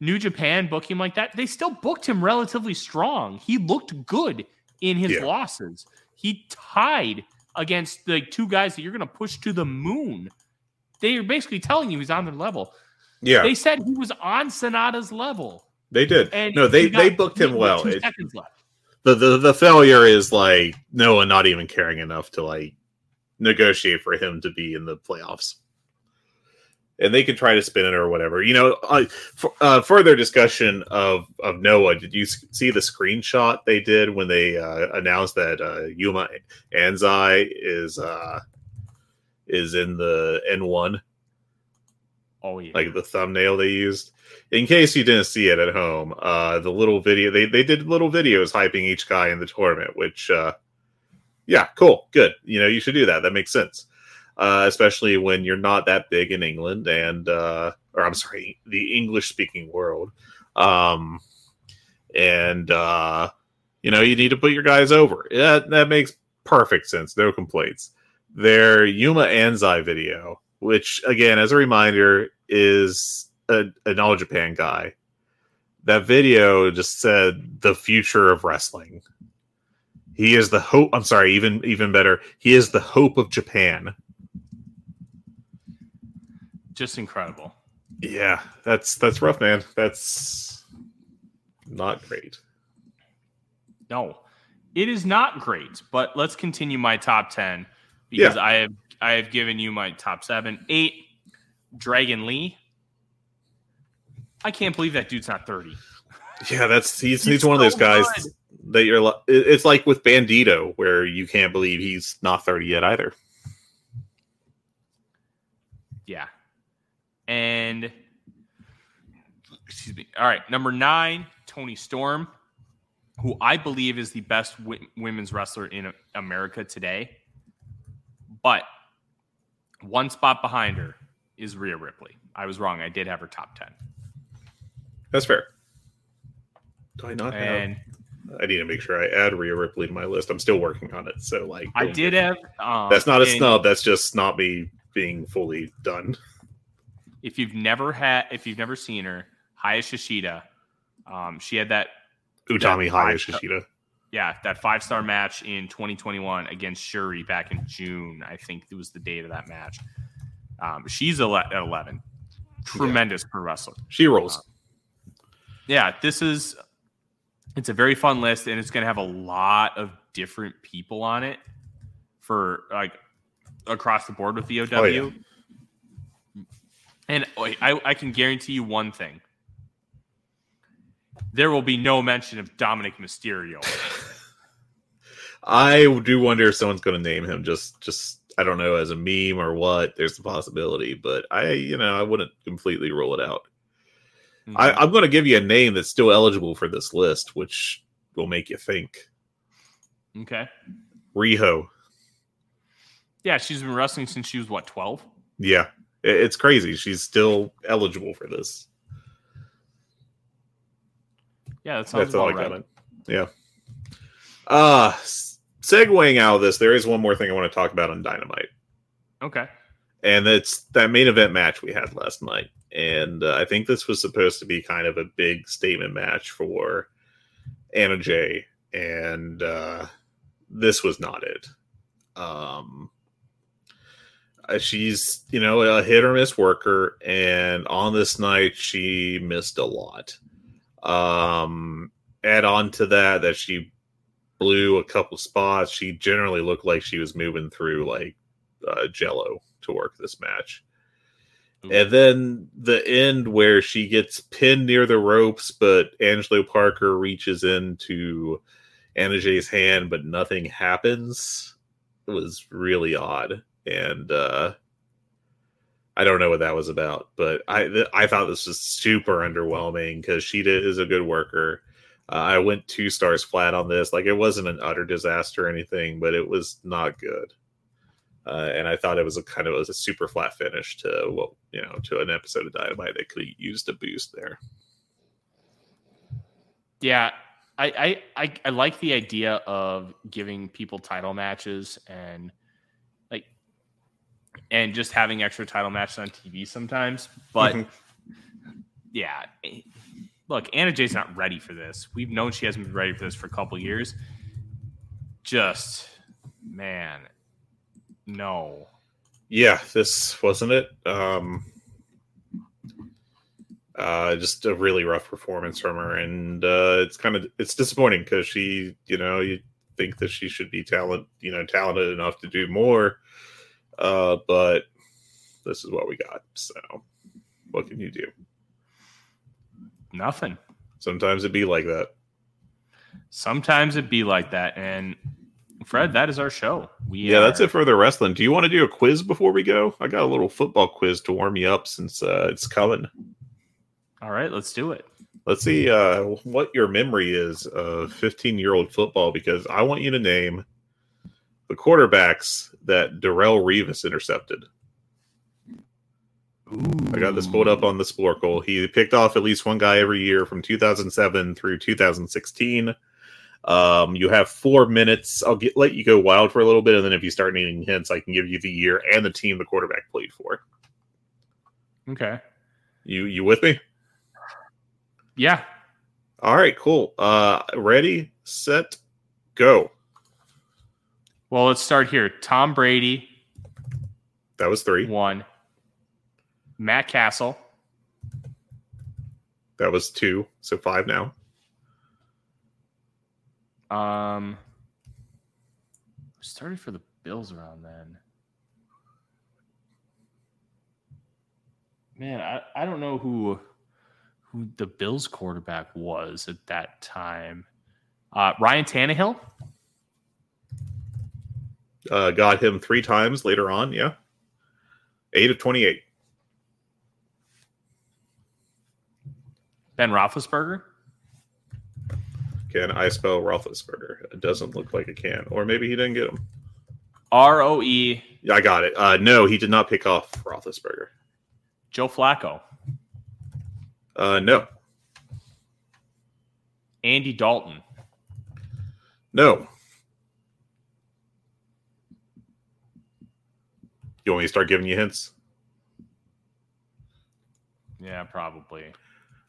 New Japan booked him like that. They still booked him relatively strong. He looked good in his yeah. losses. He tied against the two guys that you're going to push to the moon they are basically telling you he's on their level. Yeah. They said he was on Sonata's level. They did. And no, they, got, they booked him well. Two it, seconds left. The, the the failure is like no one not even caring enough to like negotiate for him to be in the playoffs. And they could try to spin it or whatever. You know, uh, for, uh, further discussion of, of Noah, did you see the screenshot they did when they uh, announced that uh, Yuma Anzai is uh, is in the N one? Oh, yeah. Like the thumbnail they used. In case you didn't see it at home, uh, the little video, they, they did little videos hyping each guy in the tournament, which, uh, yeah, cool, good. You know, you should do that. That makes sense. Uh, especially when you're not that big in England and, uh, or I'm sorry, the English speaking world. Um, and, uh, you know, you need to put your guys over. Yeah, that makes perfect sense. No complaints. Their Yuma Anzai video, which, again, as a reminder, is a, an All Japan guy. That video just said the future of wrestling. He is the hope. I'm sorry, even even better. He is the hope of Japan. Just incredible. Yeah, that's that's rough, man. That's not great. No, it is not great. But let's continue my top ten because yeah. I have I have given you my top seven, eight. Dragon Lee. I can't believe that dude's not thirty. Yeah, that's he's he's, he's one so of those guys good. That you're. It's like with Bandito, where you can't believe he's not thirty yet either. Yeah. And excuse me. All right, number nine, Toni Storm, who I believe is the best w- women's wrestler in America today. But one spot behind her is Rhea Ripley. I was wrong. I did have her top ten. That's fair. Do I not and have? I need to make sure I add Rhea Ripley to my list. I'm still working on it. So like, I did have. Um, that's not a and, snub. That's just not me being fully done. If you've never had, if you've never seen her, Haya Shishida, um, she had that Utami Haya Shishida. Yeah, that five star match in twenty twenty-one against Shuri back in June. I think it was the date of that match. Um, she's at eleven. Tremendous yeah. pro wrestler. She rolls. Um, yeah, this is. It's a very fun list, and it's going to have a lot of different people on it for like across the board with V O W. Oh, yeah. And I, I can guarantee you one thing: there will be no mention of Dominic Mysterio. I do wonder if someone's going to name him. Just, just I don't know, as a meme or what. There's the possibility, but I, you know, I wouldn't completely rule it out. Mm-hmm. I, I'm going to give you a name that's still eligible for this list, which will make you think. Okay, Riho. Yeah, she's been wrestling since she was what, twelve? Yeah. It's crazy. She's still eligible for this. Yeah, that sounds that's all I got. Right. Yeah. Uh, segueing out of this, there is one more thing I want to talk about on Dynamite. Okay. And it's that main event match we had last night. And uh, I think this was supposed to be kind of a big statement match for Anna Jay. And uh, this was not it. Um... She's, you know, a hit or miss worker, and on this night she missed a lot. Um, add on to that that she blew a couple spots. She generally looked like she was moving through like uh, Jello to work this match. Ooh. And then the end where she gets pinned near the ropes, but Angelo Parker reaches into Anna Jay's hand, but nothing happens. It was really odd. And uh, I don't know what that was about, but I th- I thought this was super underwhelming because Shida is a good worker. Uh, I went two stars flat on this. Like, it wasn't an utter disaster or anything, but it was not good. Uh, and I thought it was a kind of it was a super flat finish to well, you know, to an episode of Dynamite that could have used a boost there. Yeah, I I, I I like the idea of giving people title matches and. And just having extra title matches on T V sometimes. But, mm-hmm. yeah. Look, Anna Jay's not ready for this. We've known she hasn't been ready for this for a couple years. Just, man, no. yeah, this wasn't it. Um, uh, just a really rough performance from her, and uh, it's kind of it's disappointing because she, you know, you think that she should be talent, you know, talented enough to do more, uh, but this is what we got. So, what can you do? Nothing. Sometimes it be like that. Sometimes it be like that, and Fred, that is our show. We yeah, are... that's it for the wrestling. Do you want to do a quiz before we go? I got a little football quiz to warm you up since uh, it's coming. All right, let's do it. Let's see uh, what your memory is of fifteen-year-old football, because I want you to name the quarterbacks that Darrelle Revis intercepted. Ooh. I got this pulled up on the Sporkle. He picked off at least one guy every year from two thousand seven through two thousand sixteen. Um, you have four minutes. I'll get, let you go wild for a little bit, and then if you start needing hints, I can give you the year and the team the quarterback played for. Okay. You you with me? Yeah. All right, cool. Uh, ready, set, go. Well, let's start here. Tom Brady. That was three. One. Matt Castle. That was two, so five now. Um, started for the Bills around then. Man, I, I don't know who who the Bills quarterback was at that time. Uh, Ryan Tannehill? Uh, got him three times later on, yeah. Eight of twenty-eight. Ben Roethlisberger? Can I spell Roethlisberger? It doesn't look like it can. Or maybe he didn't get him. R O E. I got it. Uh, no, he did not pick off Roethlisberger. Joe Flacco. Uh, no. Andy Dalton. No. You want me to start giving you hints? Yeah, probably.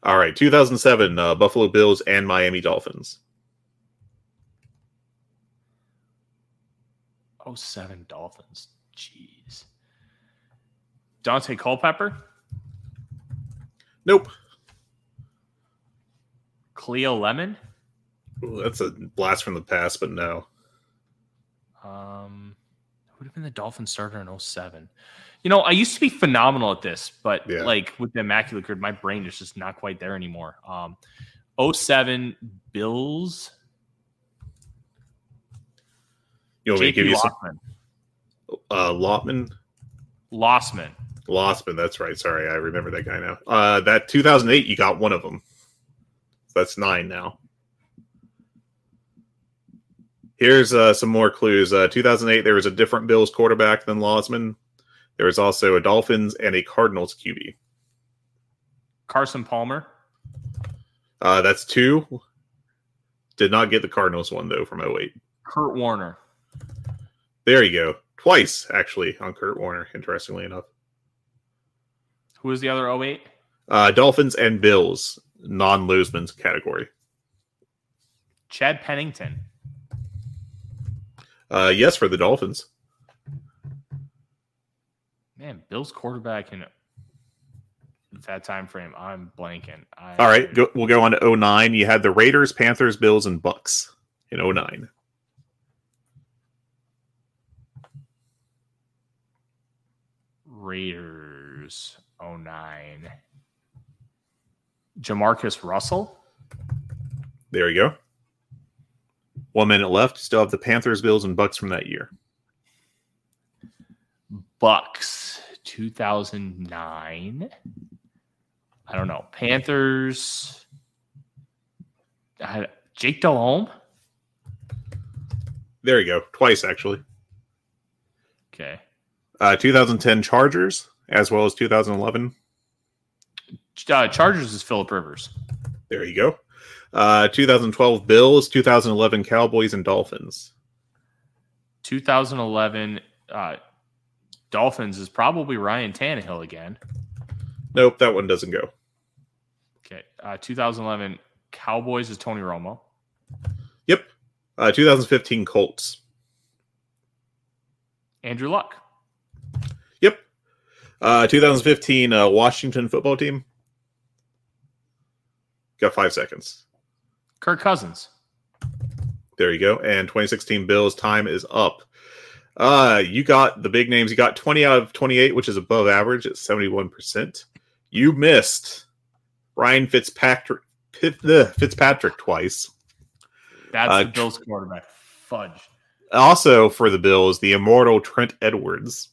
All right, two thousand seven, uh, Buffalo Bills and Miami Dolphins. Oh, seven Dolphins. Jeez. Dante Culpepper? Nope. Cleo Lemon? Ooh, that's a blast from the past, but no. Um, who would have been the Dolphin starter in oh seven? You know, I used to be phenomenal at this, but yeah. like with the Immaculate Grid, my brain is just not quite there anymore. Um, oh seven Bills. You want me to give you Lossman. some? Uh, Lottman? Lossman. Lossman, that's right. Sorry, I remember that guy now. Uh, that two thousand eight, you got one of them. That's nine now. Here's uh, some more clues. Uh, two thousand eight, there was a different Bills quarterback than Lossman. There was also a Dolphins and a Cardinals Q B. Carson Palmer. Uh, that's two. Did not get the Cardinals one, though, from oh eight. Kurt Warner. There you go. Twice, actually, on Kurt Warner, interestingly enough. Who was the other oh eight? Uh, Dolphins and Bills, non-Loseman's category. Chad Pennington. Uh, yes, for the Dolphins. Man, Bill's quarterback in that time frame. I'm blanking. I... All right, go, we'll go on to oh nine. You had the Raiders, Panthers, Bills, and Bucks in oh nine. Raiders, oh nine. Jamarcus Russell. There you go. One minute left. Still have the Panthers, Bills, and Bucks from that year. Bucks, two thousand nine. I don't know. Panthers. Uh, Jake Delhomme. There you go. Twice, actually. Okay. Uh, two thousand ten Chargers, as well as two thousand eleven. Uh, Chargers is Phillip Rivers. There you go. Uh, two thousand twelve Bills, two thousand eleven Cowboys and Dolphins. two thousand eleven... Uh, Dolphins is probably Ryan Tannehill again. Nope, that one doesn't go. Okay, uh, two thousand eleven Cowboys is Tony Romo. Yep, uh, two thousand fifteen Colts. Andrew Luck. Uh, twenty fifteen uh, Washington football team. Got five seconds. Kirk Cousins. There you go. And twenty sixteen Bills, time is up. Uh, you got the big names. You got twenty out of twenty-eight, which is above average at seventy-one percent. You missed Ryan Fitzpatrick Fitzpatrick twice. That's uh, the Bills quarterback. Fudge. Also for the Bills, the immortal Trent Edwards.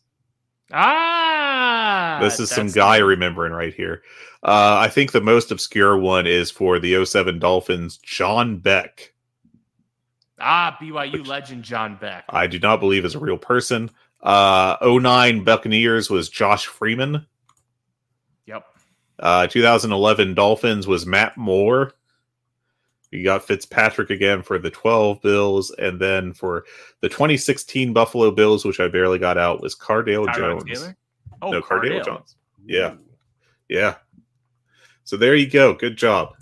Ah! This is some guy remembering right here. Uh, I think the most obscure one is for the oh seven Dolphins, John Beck. Ah, B Y U which legend John Beck. I do not believe is a real person. Uh, oh nine Buccaneers was Josh Freeman. Yep. Uh, twenty eleven Dolphins was Matt Moore. You got Fitzpatrick again for the twelve Bills. And then for the twenty sixteen Buffalo Bills, which I barely got out, was Cardale Tyrod Jones. Taylor? Oh, no, Cardale, Cardale Jones. Yeah. Yeah. So there you go. Good job.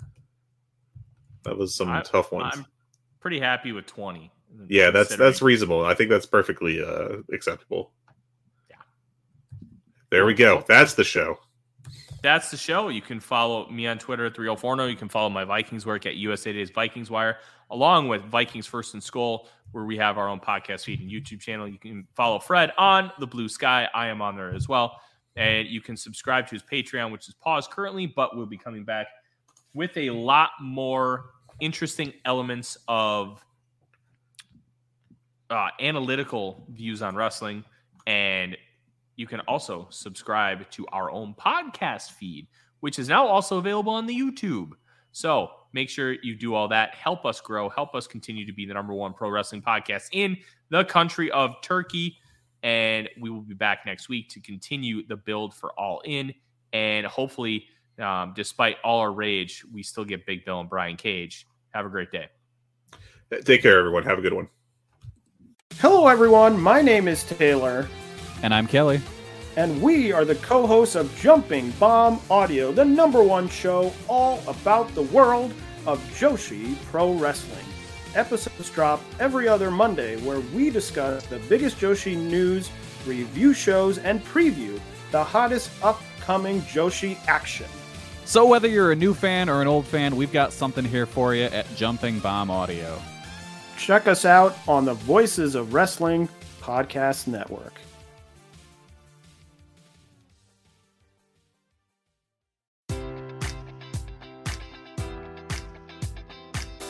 That was some I, tough ones. I'm pretty happy with twenty. Yeah, that's that's reasonable. I think that's perfectly uh, acceptable. Yeah. There we go. That's the show. That's the show. You can follow me on Twitter at three oh four oh. You can follow my Vikings work at U S A Today's Vikings Wire, along with Vikings First and Skull, where we have our own podcast feed and YouTube channel. You can follow Fred on The Blue Sky. I am on there as well. And you can subscribe to his Patreon, which is paused currently, but we'll be coming back with a lot more interesting elements of uh, analytical views on wrestling. And you can also subscribe to our own podcast feed, which is now also available on the YouTube. So make sure you do all that. Help us grow. Help us continue to be the number one pro wrestling podcast in the country of Turkey. And we will be back next week to continue the build for All In. And hopefully, um, despite all our rage, we still get Big Bill and Brian Cage. Have a great day. Take care, everyone. Have a good one. Hello, everyone. My name is Taylor. And I'm Kelly. And we are the co-hosts of Jumping Bomb Audio, the number one show all about the world of Joshi Pro Wrestling. Episodes drop every other Monday, where we discuss the biggest Joshi news, review shows, and preview the hottest upcoming Joshi action. So whether you're a new fan or an old fan, we've got something here for you at Jumping Bomb Audio. Check us out on the Voices of Wrestling Podcast Network.